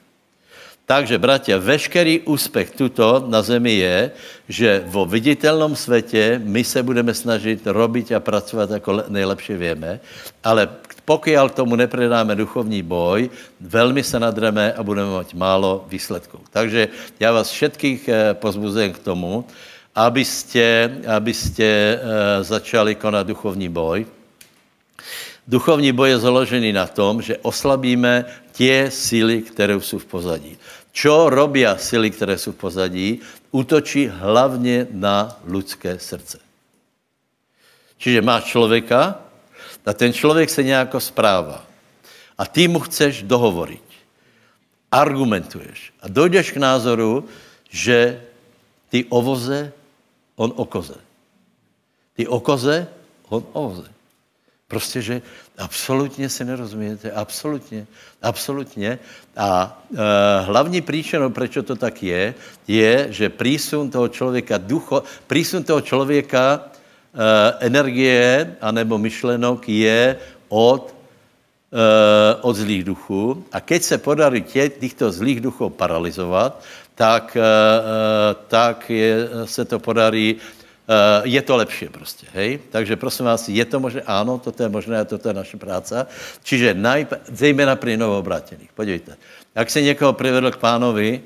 Takže, bratia, veškerý úspěch tuto na zemi je, že vo viditelnom světě my se budeme snažit robiť a pracovat, jako nejlepší víme, ale pokiaľ tomu nepredáme duchovní boj, velmi se nadreme a budeme mít málo výsledků. Takže já vás všetkých pozbuzujem k tomu, aby ste, aby ste začali konat duchovní boj. Duchovní boj je založený na tom, že oslabíme tie síly, které jsou v pozadí. Čo robí síly, které jsou v pozadí? Útočí hlavně na lidské srdce. Čiže máš člověka a ten člověk se nějako správá. A ty mu chceš dohovorit. Argumentuješ. A dojdeš k názoru, že ty o voze, on o koze. Ty o koze, on o voze. Prostě, že absolutně se nerozumíte, absolutně, absolutně. A e, hlavní příčinou, proč to tak je, je, že přísun toho člověka, ducho, přísun toho člověka e, energie anebo myšlenok je od, e, od zlých duchů. A keď se podarí tě, těchto zlých duchů paralizovat, tak, e, tak je, se to podarí. Uh, je to lepší prostě, hej? Takže prosím vás, je to možné? Ano, toto je možné, toto je naše práce. Čiže najp- zejména pri novoobratených. Podívejte, jak se někoho přivedl k pánovi,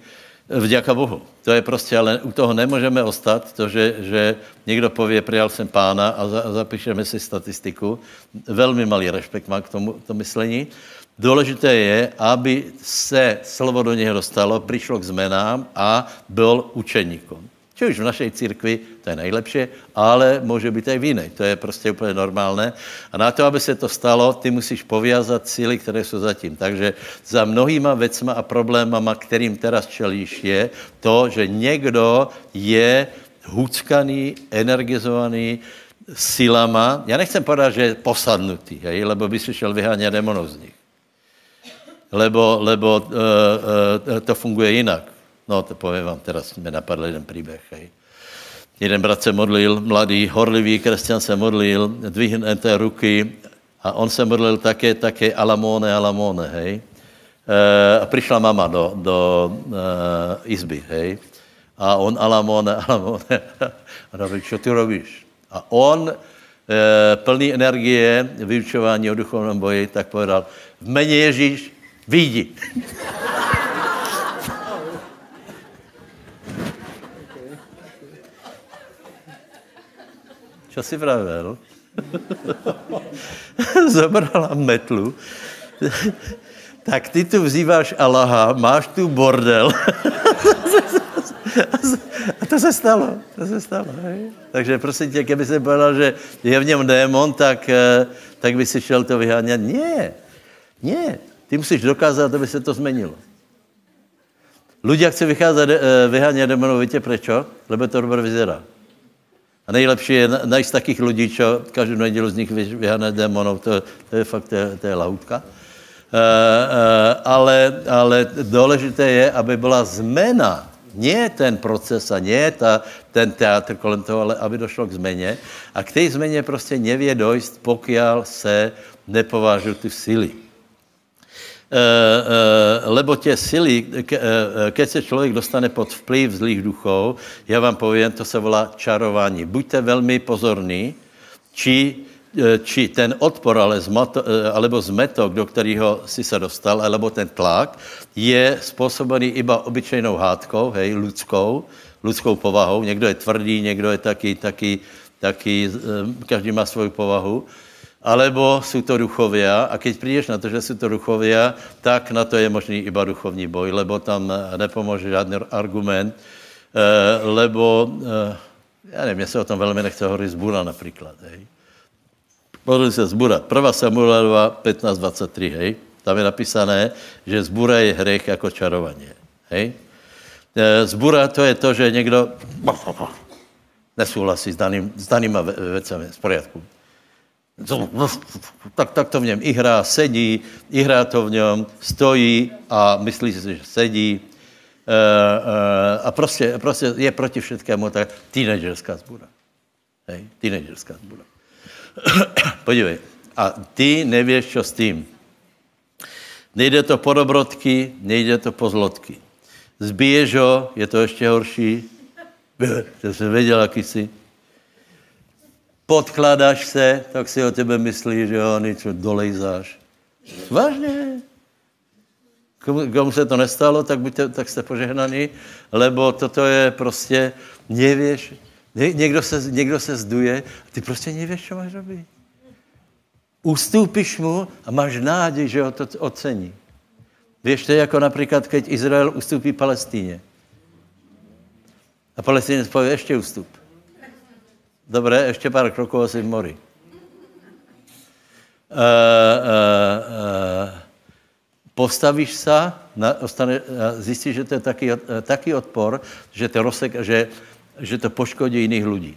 Vďaka Bohu. To je prostě, ale u toho nemůžeme ostat, to, že, že někdo pově, přijal jsem pána a, za, a zapíšeme si statistiku. Velmi malý rešpekt má k tomu to myslení. Důležité je, aby se slovo do něho dostalo, přišlo k zmenám a byl učeníkom. Či už v našej církvi, to je nejlepší, ale může být i v jiné. To je prostě úplně normálné. A na to, aby se to stalo, ty musíš povězat síly, které jsou zatím. Takže za mnohýma věcma a problémama, kterým teraz čelíš, je to, že někdo je huckaný, energizovaný silama. Já nechcem podat, že je posadnutý, hej, lebo by si šel vyhánět demonů z nich. Lebo, lebo uh, uh, to funguje jinak. No, to poviem vám, teraz mi napadl jeden príbeh. Hej. Jeden brat se modlil, mladý, horlivý kresťan se modlil, dvihnuté ruky a on se modlil také, také alamone, alamone, hej. E, a prišla mama do, do e, izby, hej. A on alamone, alamone. A robí, čo ty robíš? A on, e, plný energie, vyučování o duchovnom boji, tak povedal, v mene Ježíš, vyjdi. Čo si vravel? Zabrala metlu. Tak ty tu vzýváš Allaha, máš tu bordel. A to se stalo. To se stalo, hej? Takže prosím tě, keby se povedal, že je v něm démon, tak, tak by si šel to vyháňat. Nie, nie. Ty musíš dokázat, aby se to zmenilo. Ľudia chce vyháňat démonov, víte prečo? Lebo to dobře vyzerá. A nejlepší je najít takých lidí, čo každou nedělu z nich vyháňají démonů. To, to je fakt, to je, to je lahůdka. E, e, ale, ale důležité je, aby byla zmena. Nie ten proces a nie ta, ten teatr kolem toho, ale aby došlo k změně. A k té změně prostě nevie dojít, pokiaľ se nepovážu ty síly. E, e, lebo tie síly, ke, e, keď se člověk dostane pod vplyv zlých duchov, já vám povím, to se volá čarování. Buďte velmi pozorní, či, e, či ten odpor, ale zmato, e, alebo zmetok, do kterého si se dostal, alebo ten tlak, je způsobený iba obyčejnou hádkou, hej, lidskou, lidskou povahou. Někdo je tvrdý, někdo je taky, taky, taky, e, každý má svoju povahu. Alebo sú to duchovia a keď prídeš na to, že sú to duchovia, tak na to je možný iba duchovní boj, lebo tam nepomôže žádný argument, lebo, ja neviem, ja sa o tom veľmi nechce hovoriť, zbúra napríklad, hej. Podľa sa zbúra. Prvá Samuelova pätnásť dvadsaťtri, hej. Tam je napísané, že zbúra je hriech ako čarovanie, hej. Zbúra to je to, že niekto nesúhlasí s, daným, s danýma vecami, z poriadku. Tak, tak to v něm ihrá, sedí, ihrá to v něm, stojí a myslí si, že sedí e, e, a prostě, prostě je proti všetkému, tak teenagerská zbúra. Hej, teenagerská zbúra. Podívej, a ty nevíš, čo s tím. Nejde to po dobrodky, nejde to po zlodky. Zbiješ ho, je to ještě horší, to jsem věděl, jaký jsi. Podkladáš se, tak si o tebe myslí, že ho ničo dolejzáš. Vážně. Komu, komu se to nestalo, tak, buďte, tak jste požehnaní, lebo toto je prostě, nevěš, ne, někdo, se, někdo se zduje, ty prostě nevěš, co máš robit. Ustúpiš mu a máš nádej, že ho to ocení. Víš, to je jako například, keď Izrael ustúpí Palestíně. A Palestínec povie, ještě ustup. Dobré, ještě pár kroků asi v mori. E, e, e, postavíš se, zjistíš, že to je taký, taký odpor, že to, rozsek, že, že to poškodí jiných lidí.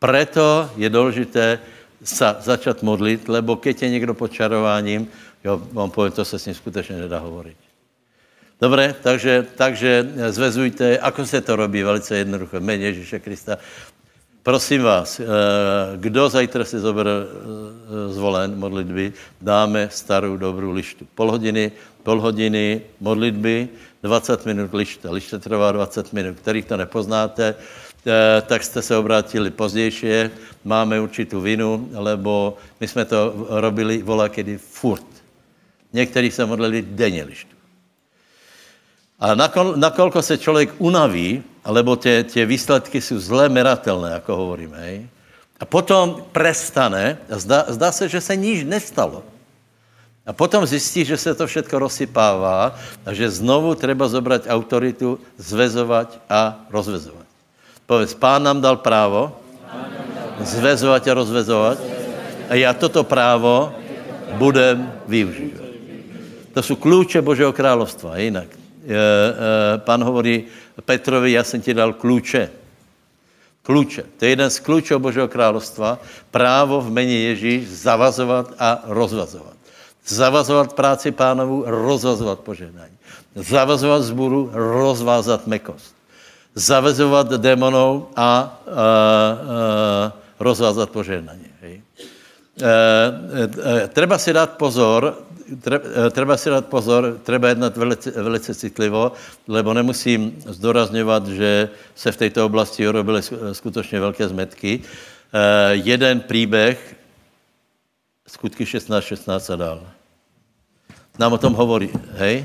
Preto je důležité sa začat modlit, lebo keď je někdo pod čarováním, jo, vám povím, to se s ním skutečně nedá hovorit. Dobre, takže, takže zvezujte, ako se to robí, velice jednoduché, jméně Ježíše Krista. Prosím vás, kdo zajtra si zobere Zvolen modlitby, dáme starou dobrou lištu. Pol hodiny, pol hodiny modlitby, dvadsať minút lišta. Lišta trvá dvadsať minút. Kterých to nepoznáte, tak jste se obrátili pozdějšie. Máme určitou vinu, lebo my jsme to robili volakedy furt. Někteří se modlili denně lištu. A nakol, nakolko se člověk unaví, lebo tě, tě výsledky jsou zle meratelné, jako hovorím, hej, a potom prestane, a zdá, zdá se, že se nič nestalo. A potom zjistí, že se to všetko rozsypává a že znovu treba zobrať autoritu, zvezovat a rozvezovat. Povedz, Pán nám dal právo zvezovat a rozvezovat a já toto právo budem využívat. To jsou klíče Božího královstva, jinak. E, e, pán hovorí Petrovi, já jsem ti dal klíče. Klíče. To je jeden z klíčů Božího královstva, právo v mene Ježíš zavazovat a rozvazovat. Zavazovat práci pánovu, rozvazovat požehnání. Zavazovat zbůru, rozvázat mekost. Zavazovat démonov a, a, a rozvázat požehnání. E, e, treba si dát pozor, treba, treba si dát pozor, treba jednat velice, velice citlivo, lebo nemusím zdorazňovat, že se v této oblasti urobily skutečně velké zmetky. E, jeden příběh, Skutky šestnásť šestnásť a dál. Nám o tom hovorí, hej?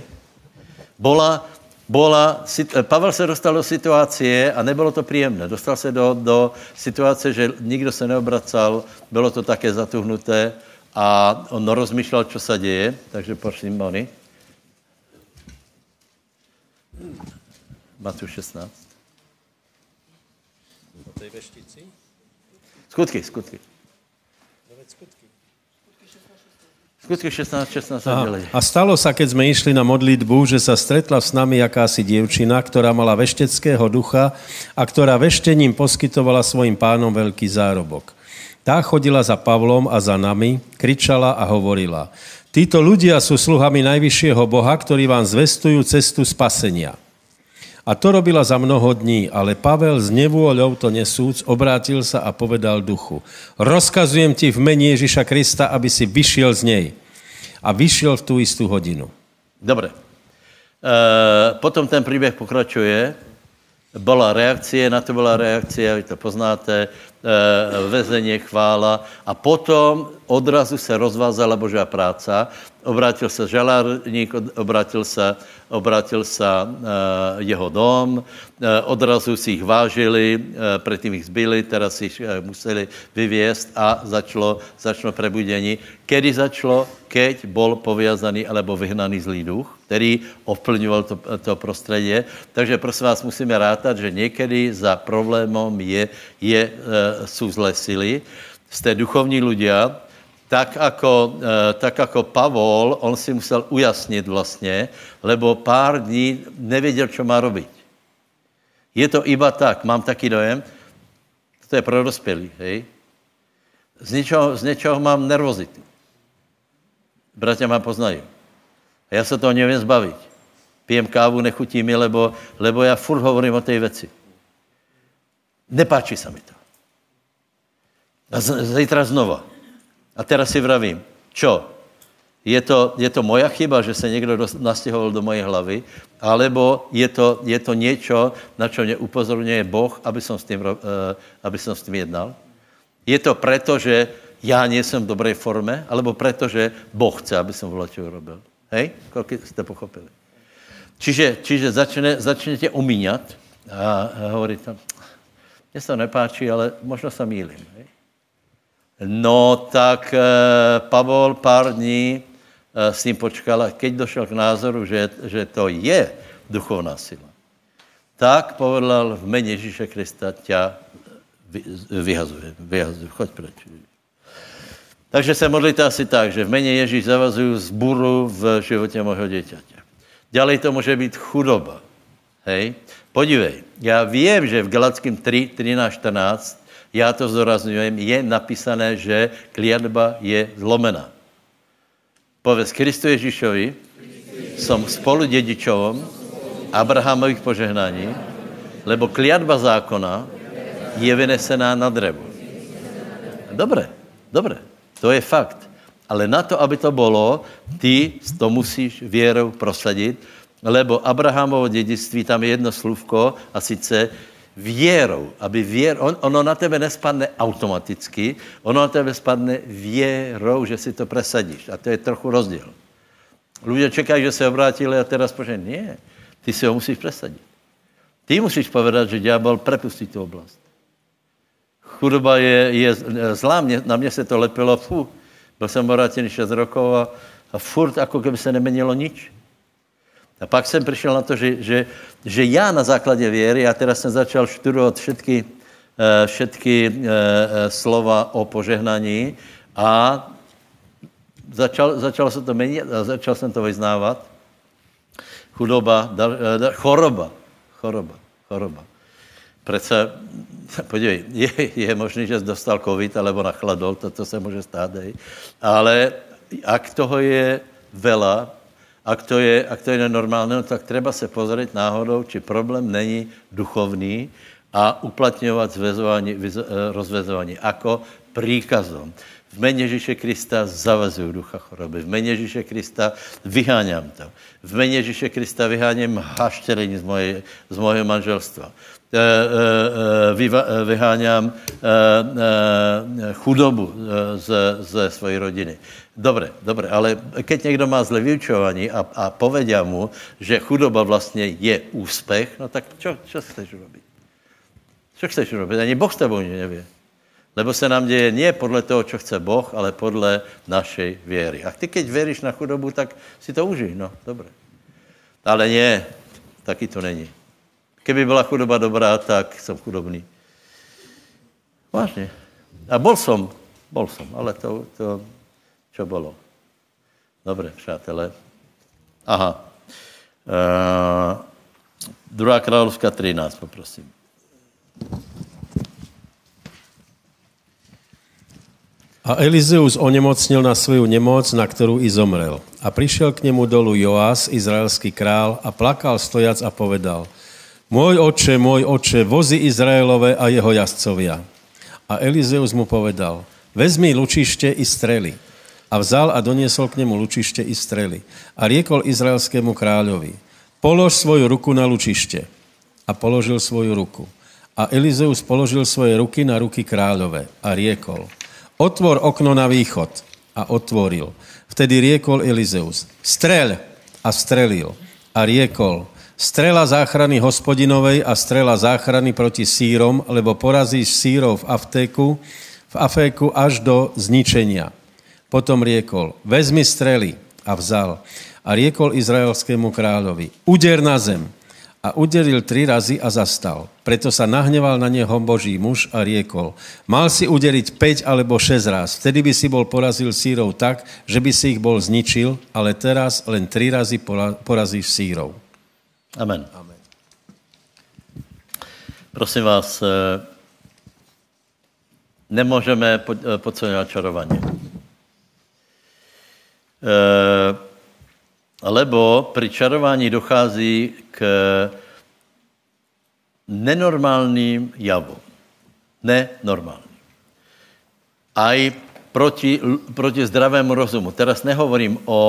Bola, bola, Pavel se dostal do situácie a nebylo to príjemné. Dostal se do, do situace, že nikdo se neobracal, bylo to také zatuhnuté a on rozmýšľal, čo sa deje. Takže prosím, Moni. Matúš šestnásť. O tej veštici? Skutky, skutky. Skutky šestnásť šestnásť. A, a stalo sa, keď sme išli na modlitbu, že sa stretla s nami jakási dievčina, ktorá mala vešteckého ducha a ktorá veštením poskytovala svojim pánom veľký zárobok. Tá chodila za Pavlom a za nami, kričala a hovorila: Títo ľudia sú sluhami najvyššieho Boha, ktorí vám zvestujú cestu spasenia. A to robila za mnoho dní, ale Pavel s nevôľou to nesúc obrátil sa a povedal duchu: Rozkazujem ti v mene Ježiša Krista, aby si vyšiel z nej. A vyšiel v tú istú hodinu. Dobre. E, potom ten príbeh pokračuje. Bola reakcie, na to bola reakcia, vy to poznáte, e, väzenie, chvála. A potom odrazu sa rozvázala Božia práca. Obrátil sa žalárník, obrátil sa, obrátil sa e, jeho dom, e, odrazu si ich vážili, e, predtým ich zbyli, teraz si ich e, museli vyviesť a začalo, začalo prebudenie. Kedy začalo? Keď bol poviazaný alebo vyhnaný zlý duch, ktorý ovplyvňoval to, to prostredie. Takže prosím vás, musíme rátať, že niekedy za problémom je, je, e, sú zlé sily. Ste duchovní ľudia. Tak ako, tak ako Pavol, on si musel ujasnit vlastně, lebo pár dní nevěděl, čo má robiť. Je to iba tak, mám taký dojem, to je pro dospělý, hej? Z něčeho, z něčeho mám nervozitu. Bratia ma poznajú. A ja sa toho neviem zbaviť. Pijem kávu, nechutí mi, lebo, lebo ja furt hovorím o tej veci. Nepáči sa mi to. A zítra znova. A teraz si vravím, čo? Je to, je to moja chyba, že se někdo nastěhoval do mojej hlavy, alebo je to, je to niečo, na čo mě upozorňuje Boh, aby som s tým, aby som s tým jednal? Je to preto, že já nejsem v dobrej forme, alebo preto, že Boh chce, aby som volačo urobil? Hej? Koľko jste pochopili? Čiže, čiže začne, začnete omíňat a hovoríte, mne se to nepáči, ale možno sa mýlim. Hej? No tak e, Pavol pár dní e, s ním počkal a keď došel k názoru, že, že to je duchovná sila, tak povedal v mene Ježíše Krista ťa vy, vyhazujem, vyhazujem, choď preč. Takže se modlíte asi tak, že v mene Ježíš zavazuju zburu v životě mojho dieťaťa. Ďalej to může být chudoba. Hej? Podívej, já vím, že v Galackým tri, trinásť, štrnásť já to zdorazňujem, je napísané, že kliatba je zlomená. Povedz Kristu Ježíšovi, som spolu dedičovom Abrahamových požehnání, lebo kliatba zákona je vynesená na drevo. Dobre, dobre, to je fakt. Ale na to, aby to bolo, ty to musíš vierou prosadit, lebo Abrahamovo dědictví, tam je jedno slůvko, a sice vierou, aby vier, on, ono na tebe nespadne automaticky, ono na tebe spadne vierou, že si to presadíš. A to je trochu rozdíl. Ľudia čekajú, že se obrátili a teraz pože, nie. Ty si ho musíš presadiť. Ty musíš povedať, že diabol prepustí tú oblast. Chudoba je, je zlá. Na mne sa to lepilo. Fú, bol som obrátený šesť rokov a, a furt ako keby sa nemenilo nič. A pak som prišiel na to, že, že, že ja na základe viery, a teraz som začal študovať všetky, všetky e, slova o požehnaní a začal, začal som to meniť a začal som to vyznávať. Chudoba, da, da, choroba, choroba, choroba. Predsa, podívej, je, je možný, že dostal covid alebo nachladol, to, to sa môže stáť. Ale ak toho je veľa, ak to je, ak to je nenormálne, no tak treba se pozrieť náhodou, či problém není duchovný a uplatňovať zväzovanie, rozväzovanie ako príkazom. V mene Ježíše Krista zavazujú ducha choroby. V mene Ježíše Krista vyháňam to. V mene Ježíše Krista vyháňam hašterení z, moje, z mojeho manželstva. E, e, vyva, vyháňam e, e, chudobu ze, ze svojej rodiny. Dobre, dobre, ale keď niekto má zle vyučovanie a, a povedia mu, že chudoba vlastne je úspech, no tak čo, čo chceš robiť? Čo chceš robiť? Ani Boh s tebou nevie. Lebo se nám děje nie podle toho, čo chce Boh, ale podle našej věry. A ty, keď věríš na chudobu, tak si to užij, no, dobré. Ale nie, taky to není. Keby byla chudoba dobrá, tak jsem chudobný. Vážně. A bol som, bol som, ale to, to čo bolo. Dobré, přátelé. Aha. Druhá královská trinásť, poprosím. A Eliseus onemocnil na svoju nemoc, na ktorú i zomrel. A prišiel k nemu dolu Joás, izraelský král, a plakal stojac a povedal: Môj oče, môj oče, vozy Izraelové a jeho jazdcovia. A Eliseus mu povedal: Vezmi lučište i strely. A vzal a doniesol k nemu lučište i strely. A riekol izraelskému kráľovi: Polož svoju ruku na lučište. A položil svoju ruku. A Eliseus položil svoje ruky na ruky kráľové. A riekol: Otvor okno na východ. A otvoril. Vtedy riekol Eliseus: Streľ. A strelil. A riekol: Strela záchrany hospodinovej a strela záchrany proti sírom, lebo porazíš sírov v aftéku, v aféku až do zničenia. Potom riekol: Vezmi strely. A vzal. A riekol izraelskému kráľovi: Uder na zem. A uderil tri razy a zastal. Preto sa nahneval na neho Boží muž a riekol: Mal si uderiť päť alebo šesť raz, vtedy by si bol porazil sírov tak, že by si ich bol zničil, ale teraz len tri razy porazíš sírov. Amen. Amen. Prosím vás, nemôžeme podceňovať čarovanie. E- Lebo pri čarování dochází k nenormálním javom. Nenormálním. Aj proti, proti zdravému rozumu. Teraz nehovorím o, o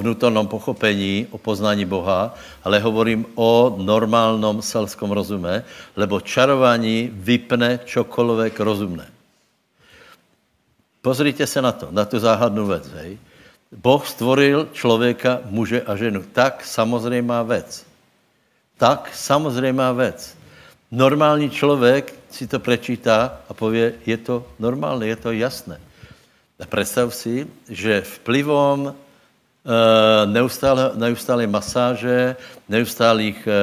vnútornom pochopení, o poznání Boha, ale hovorím o normálnom selskom rozume, lebo čarování vypne čokoľvek rozumné. Pozrite se na to, na tu záhadnou vec, hej. Boh stvoril člověka, muže a ženu. Tak samozřejmá věc. Tak samozřejmá věc. Normální člověk si to prečítá a pově, je to normálne, je to jasné. A představ si, že vplyvom e, neustále, neustále masáže, neustálých e, e,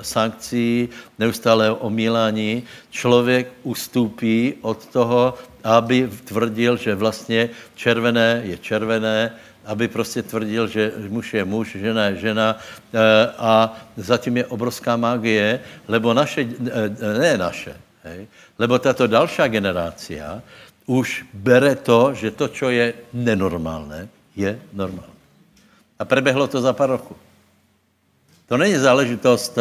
sankcí, neustálého omílání, člověk ustúpí od toho, aby tvrdil, že vlastně červené je červené, aby prostě tvrdil, že muž je muž, žena je žena a zatím je obrovská magie, lebo naše, ne naše, hej, lebo tato další generácia už bere to, že to, čo je nenormálné, je normálne. A prebehlo to za pár rokov. To není záležitost,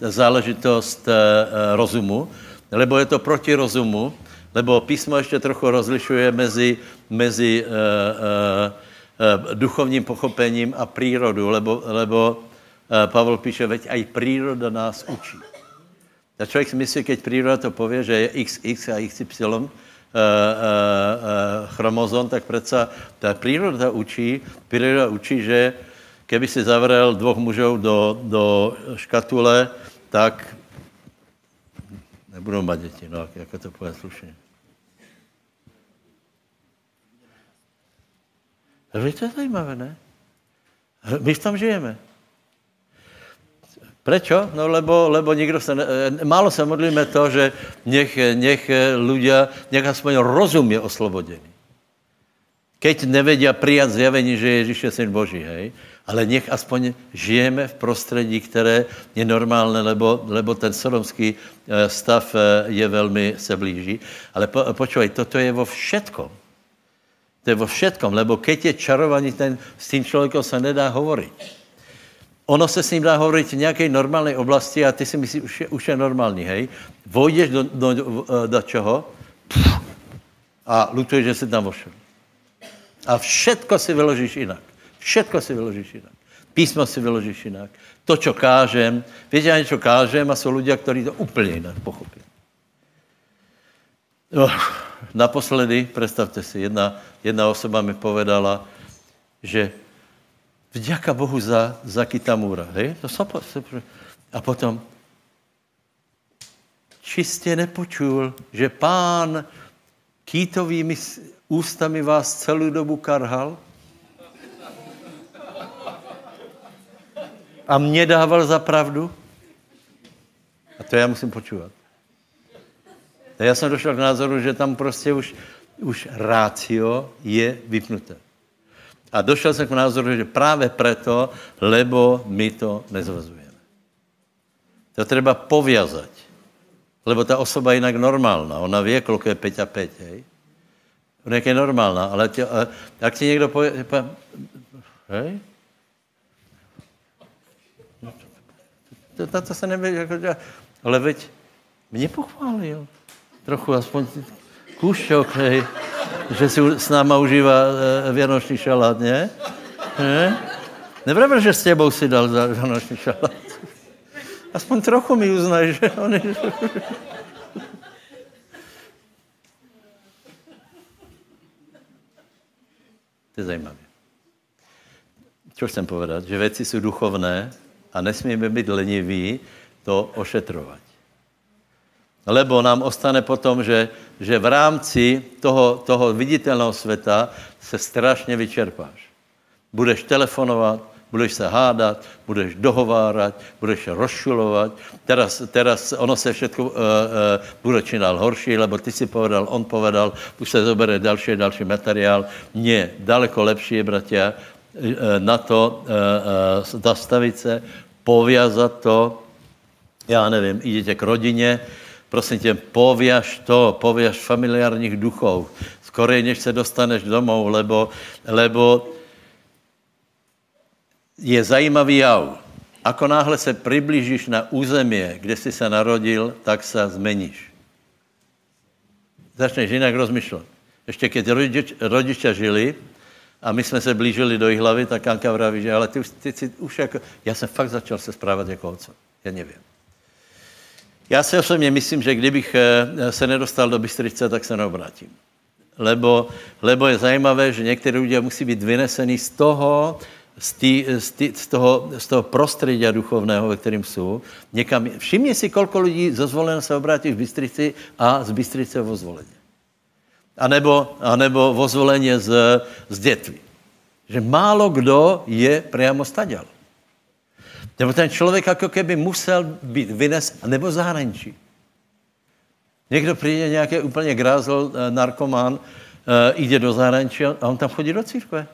záležitost rozumu, lebo je to proti rozumu, lebo písmo ještě trochu rozlišuje mezi, mezi e, e, e, duchovním pochopením a prírodou, lebo, lebo e, Pavel píše, veď aj príroda nás učí. A člověk si myslí, keď príroda to pově, že je iks iks a iks ypsilon e, e, chromozom, tak predsa tá príroda učí, príroda učí, že keby si zavrel dvoch mužov do, do škatule, tak nebudou mať deti, no ako to poviem slušne. Ale to je zajímavé, ne? My v tom žijeme. Prečo? No lebo, lebo nikdo sa... Ne, málo sa modlíme to, že nech, nech ľudia, nech aspoň rozum je oslobodený. Keď nevedia prijať zjavení, že Ježíš je syn Boží, hej? Ale nech aspoň žijeme v prostredí, ktoré je normálne, lebo, lebo ten sodomský stav je veľmi, se blíži. Ale po, počúvaj, toto je vo všetkom. To je vo všetkom, lebo keď je čarovaný, ten, s tým človekom sa nedá hovoriť. Ono se s ním dá hovoriť v nejakej normálnej oblasti a ty si myslíš, už je, už je normálny, hej. Vojdeš do, do, do, do čoho a lutuješ, že si tam vošiel. A všetko si vyložíš inak. Všetko si vyložíš inak. Písmo si vyložíš inak. To, čo kážem, viete, ja niečo kážem a sú ľudia, ktorí to úplne inak pochopí. No, naposledy, predstavte si, jedna, jedna osoba mi povedala, že vďaka Bohu za, za Kitamura, hej? To som, a potom čistě nepočul, že pán Kýtovými ústami vás celou dobu karhal a mě dával za pravdu. A to já musím počúvat. A já jsem došel k názoru, že tam prostě už, už rácio je vypnuté. A došel jsem k názoru, že právě proto, lebo my to nezvazujeme. To treba poviazať. Lebo ta osoba je jinak normálna. Ona vie, koľko je päť a päť, hej. Ona je normálna, ale tě, a, ak ti někdo povie, povie, hej. To, to, to se nebyl, jako, ale veď mě pochválil. Trochu aspoň kúšťok, hej. Že si s náma užívá e, vianočný šalát, nie? Nie? Nevrám, že s tebou si dal za vianočný šalát. Aspoň trochu mi uznaj, že on je... To je zajímavé. Čo chcem povedať? Že veci sú duchovné a nesmieme byť leniví to ošetrovať. Lebo nám ostane potom, že, že v rámci toho, toho viditelného světa se strašně vyčerpáš. Budeš telefonovat, budeš se hádat, budeš dohovárat, budeš rozšulovat. Teraz, teraz ono se všetko uh, uh, bude činal horší, lebo ty si povedal, on povedal, už se zobere další a další materiál. Nie, daleko lepší je, bratia, uh, na to uh, uh, zastavit se, poviazat to, já nevím, idete k rodině, prosím tě, poviaž to, poviaž familiárních duchov. Skorej, než se dostaneš domov, lebo, lebo je zajímavý jav. Ako náhle se priblížíš na územie, kde jsi se narodil, tak se zmeníš. Začneš jinak rozmýšľať. Ještě keď rodič, rodičia žili a my jsme se blížili do Jihlavy, tak Anka vraví, že ale ty, ty, ty už jako... Já jsem fakt začal se správať jako otec. Já nevím. Já si osobně myslím, že kdybych se nedostal do Bystrice, tak se neobrátím. Lebo, lebo je zajímavé, že některé ľudia musí být vynesený z toho, z, tý, z, tý, z toho, z toho prostředí duchovného, ve kterým jsou. Někam, všimni si, kolko lidí zo Zvolena se obrátí v Bystrici a z Bystrice vo Zvoleně. A nebo, a nebo vo Zvoleně z, z Detvy. Že málo kdo je priamo staďal. Nebo ten člověk jako keby musel být vynes, nebo zahraničí. Někdo přijde nějaký úplně grázl, narkomán, jde do zahraničí a on tam chodí do církve.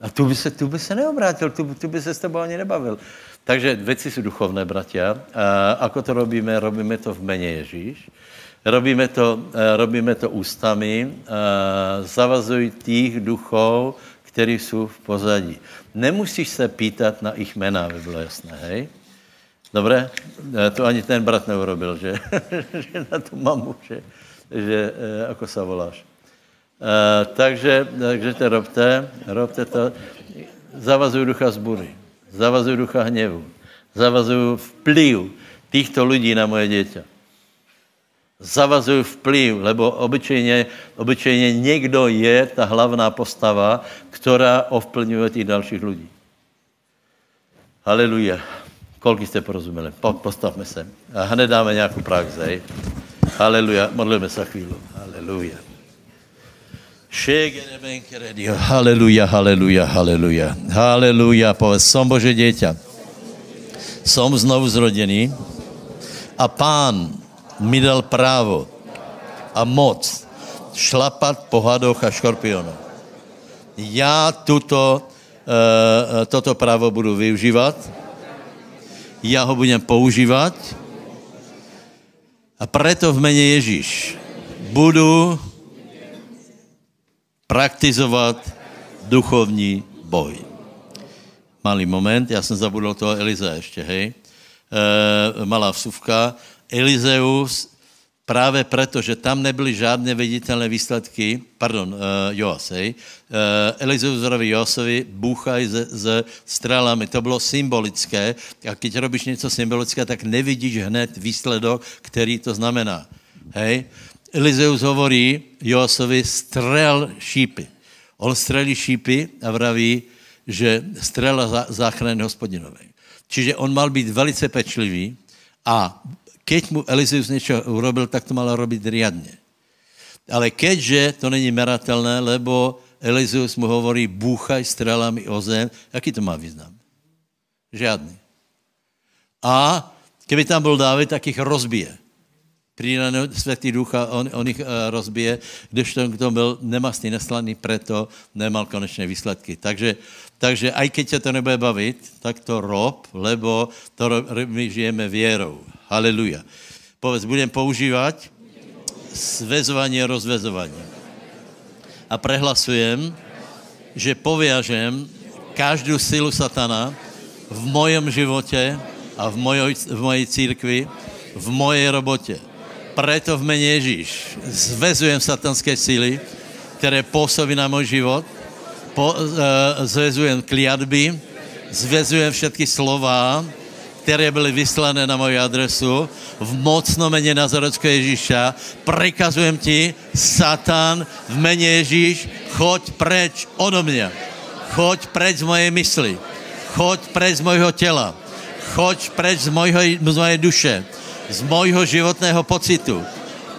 A tu by se, tu by se neobrátil, tu, tu by se s tebou ani nebavil. Takže věci jsou duchovné, bratia. Ako to robíme? Robíme to v mene Ježíš. Robíme to, robíme to ústami. Zavazuj tých duchov, který jsou v pozadí. Nemusíš se pýtat na ich jména, by bylo jasné, hej? Dobré? To ani ten brat neurobil, že? Že na tu mamu, že? Že e, ako sa voláš. E, takže, takže to robte, robte to. Zavazuj ducha zbury, zavazuj ducha hněvu, zavazuj vplyv týchto lidí na moje dieťa. Zavazuj vplyv, lebo obyčejně, obyčejně někdo je ta hlavná postava, která ovplňuje těch dalších lidí. Haleluja. Koľko ste porozumeli? Postavme se. A hned dáme nejakú praxi, hej. Haleluja. Modlíme sa chvíľu. Haleluja. Haleluja, haleluja, haleluja. Haleluja, povedz, som Bože dieťa. Som znovu zrodený a Pán mi dal právo a moc šlapat po hadoch a škorpionoch. Já tuto, e, toto právo budu využívat, já ho budem používat a preto v mene Ježíš budu praktizovat duchovní boj. Malý moment, já jsem zabudl toho Eliza ještě, hej. E, malá vsuvka. Eliseus, právě proto, že tam nebyly žádné viditelné výsledky, pardon, uh, Joás, hej, uh, Eliseus zdraví Joásovi, bůchaj se strelami, to bylo symbolické a když robíš něco symbolické, tak nevidíš hned výsledok, který to znamená, hej. Eliseus hovorí Joásovi, strel šípy. On strelí šípy a vraví, že strela záchrany hospodinové. Čiže on mal být velice pečlivý a keď mu Eliseus niečo urobil, tak to malo robiť riadne. Ale keďže to není meratelné, lebo Eliseus mu hovorí, búchaj strelami o zem, jaký to má význam? Žiadny. A keby tam bol Dávid, tak ich rozbije. Príde na Svätý Duch a on, on ich uh, rozbije, kdežto on kto byl nemastný, neslaný, preto nemal konečné výsledky. Takže, takže aj keď ťa to nebude baviť, tak to rob, lebo to rob, my žijeme vierou. Haleluja. Povedz, budem používať svezovanie, rozvezovanie. A prehlasujem, že poviažem každú silu satana v mojom živote a v, mojoj, v mojej církvi, v mojej robote. Preto v mene Ježíš zvezujem satanské síly, které pôsobí na môj život, po, e, zvezujem kliatby, zvezujem všetky slova, které byly vyslané na moju adresu, v mocno mene Nazareckého Ježíša. Prikazujem ti, Satan, v mene Ježíš, choď preč odo mňa, choď preč z mojej mysli, choď preč z mojho tela, choď preč z, mojho, z mojej duše, z mojho životného pocitu.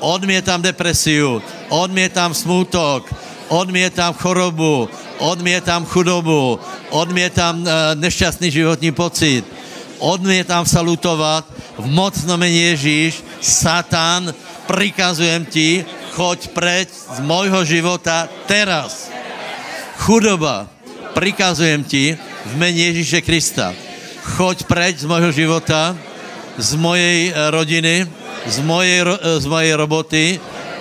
Odmietam depresiu, odmietam smútok, odmietam chorobu, odmietam chudobu, odmietam nešťastný životní pocit, odmietam sa lutovať, v mocnom mene Ježíš, Satan, prikazujem ti, choď preč z mojho života teraz. Chudoba, prikazujem ti, v mene Ježíše Krista, choď preč z mojho života, z mojej rodiny, z mojej, z mojej roboty,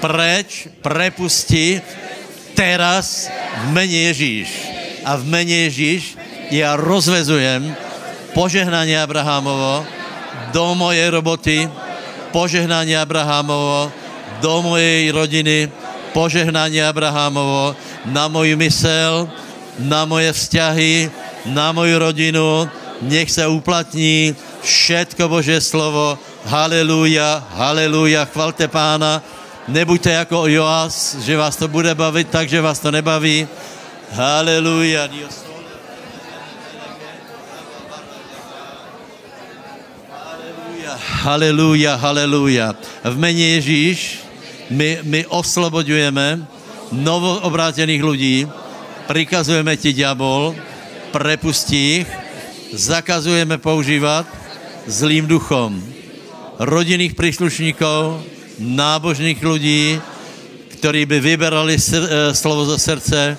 preč, prepusti, teraz v mene Ježíš. A v mene Ježíš ja rozvezujem požehnanie Abrahamovo do mojej roboty, požehnanie Abrahamovo do mojej rodiny, požehnanie Abrahamovo na moju mysel, na moje vzťahy, na moju rodinu, nech sa uplatní všetko Božie slovo. Haleluja, haleluja, chvalte Pána. Nebuďte ako Joás, že vás to bude bavit, takže vás to nebaví. Haleluja. Haleluja, haleluja. V mene Ježíš my, my oslobodujeme novoobrátených ľudí, prikazujeme ti diabol, prepustí ich, zakazujeme používat zlým duchom rodinných príslušníkov, nábožných ľudí, ktorí by vyberali sr- slovo za srdce,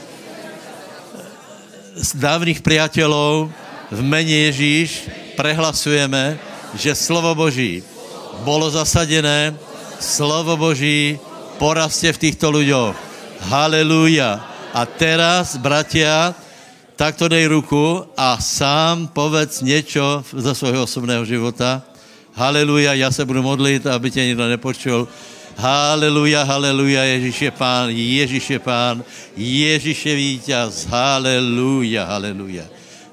z dávnych priateľov. V mene Ježíš prehlasujeme, že slovo Boží bolo zasadené, slovo Boží porastie v týchto ľuďoch. Haleluja. A teraz, bratia, takto dej ruku a sám povedz niečo za svojho osobného života. Haleluja, ja sa budu modlit, aby tě nikdo nepočul. Haleluja, haleluja, Ježíš je Pán, Ježíš je Pán, Ježíš je víťaz, haleluja, haleluja.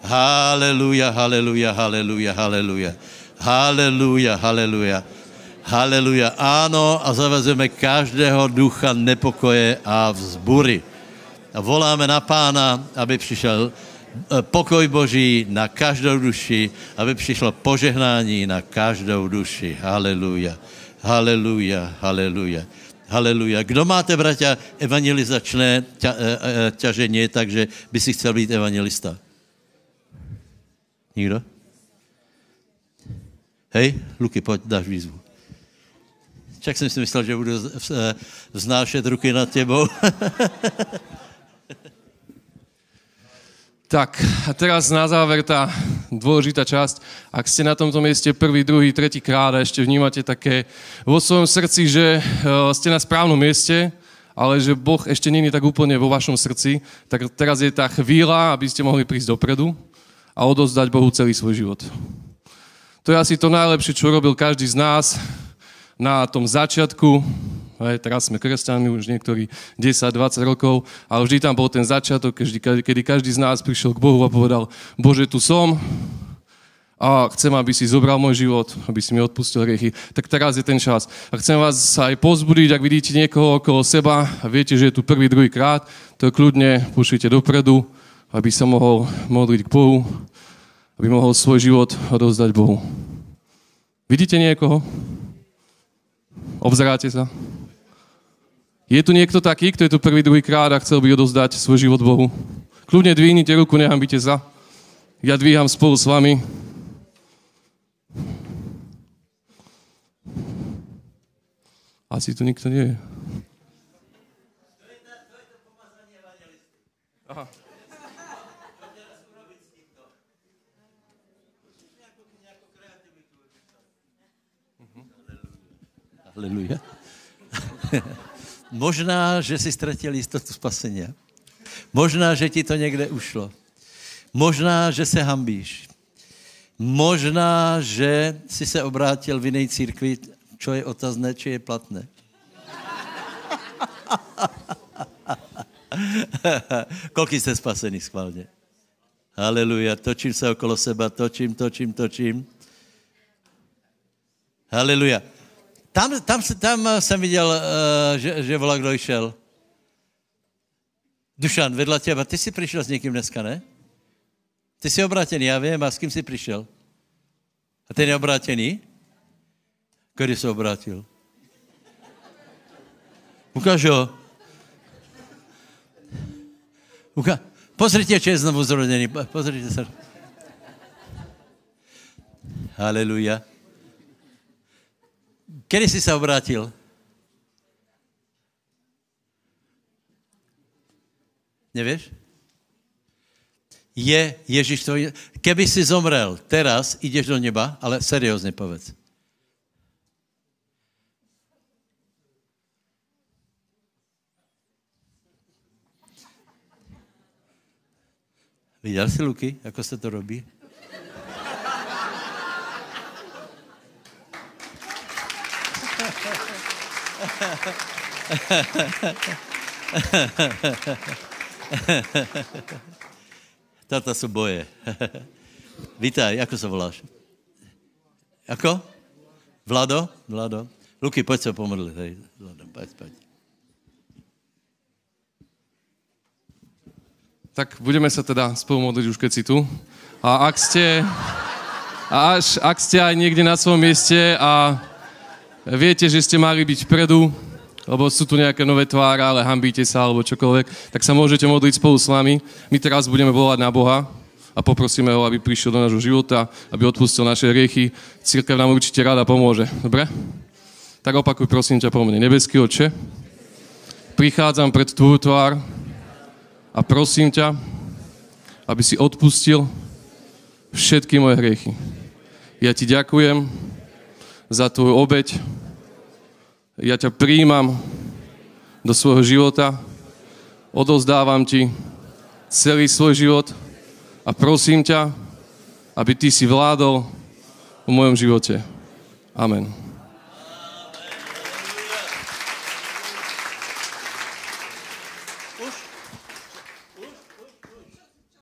Haleluja, haleluja, haleluja, haleluja. Haleluja, haleluja, haleluja. Áno, a zavezeme každého ducha nepokoje a vzbury. A voláme na Pána, aby přišel pokoj Boží na každou duši, aby přišlo požehnání na každou duši. Haleluja, haleluja, haleluja, haleluja. Kdo máte, bratia, evangelizačné ťaženie, takže by si chcel být evangelista? Nikdo? Hej, Luky, pojď, dáš výzvu. Však jsem si myslel, že budu vznášet ruky nad tebou. Tak, a teraz na záver tá dôležitá časť. Ak ste na tomto mieste prvý, druhý, tretí krát a ešte vnímate také vo svojom srdci, že ste na správnom mieste, ale že Boh ešte nie je tak úplne vo vašom srdci, tak teraz je tá chvíľa, aby ste mohli prísť dopredu a odovzdať Bohu celý svoj život. To je asi to najlepšie, čo robil každý z nás na tom začiatku. Hej, teraz sme kresťanmi už niektorí desať dvadsať rokov, ale vždy tam bol ten začiatok, kedy, kedy každý z nás prišiel k Bohu a povedal: Bože, tu som a chcem, aby si zobral môj život, aby si mi odpustil hriechy. Tak teraz je ten čas. A chcem vás aj povzbudiť, ak vidíte niekoho okolo seba a viete, že je tu prvý, druhý krát, to kľudne pošlite dopredu, aby sa mohol modliť k Bohu, aby mohol svoj život odovzdať Bohu. Vidíte niekoho? Obzeráte sa? Je tu niekto taký, kto je tu prvý, druhý krát a chcel by odovzdať svoj život Bohu? Kľudne dvihnite ruku, nehambite sa. Ja dvíham spolu s vami. Asi tu nikto nie je. Aha. Haleluja. Možná, že si ztratil jistotu spasenia. Možná, že ti to někde ušlo. Možná, že se hambíš. Možná, že si se obrátil v jiné církvi, čo je otazné, či je platné. Kolik jste spasený schválně? Haleluja. Točím se okolo seba, točím, točím, točím. Haleluja. Tam, tam, tam jsem viděl, že, že volá, kdo šel. Dušan, vedla těba. Ty jsi přišel s někým dneska, ne? Ty jsi obrátený, já vím, a s kým jsi přišel? A ty neobrátený? Kdy se obrátil? Ukáž ho. Uka... Pozrite, či je znovu zrodený. Pozrite se. Haleluja. Kedy si sa obrátil? Nevieš? Je Ježiš tvoj... Keby si zomrel teraz, ideš do neba, ale seriózne povedz. Videl si, Luky, ako sa to robí? Tata sú boje. Vítaj, ako sa voláš? Ako? Vlado? Vlado. Luky, poď sa pomodliť. Hej. Vlado, poď, poď. Tak budeme sa teda spolu modliť už, keď si tu. A ak ste... A až, ak ste aj niekde na svojom mieste a... Viete, že ste mali byť vpredu, lebo sú tu nejaké nové tváre, ale hambíte sa, alebo čokoľvek, tak sa môžete modliť spolu s nami. My teraz budeme volať na Boha a poprosíme ho, aby prišiel do nášho života, aby odpustil naše hriechy. Cirkev nám určite rada pomôže. Dobre? Tak opakuj, prosím ťa, po mne. Nebeský Otče, prichádzam pred tvoju tvár a prosím ťa, aby si odpustil všetky moje hriechy. Ja ti ďakujem za tvoju obeť. Ja ťa prijímam do svojho života, odovzdávam ti celý svoj život a prosím ťa, aby ty si vládol v mojom živote. Amen.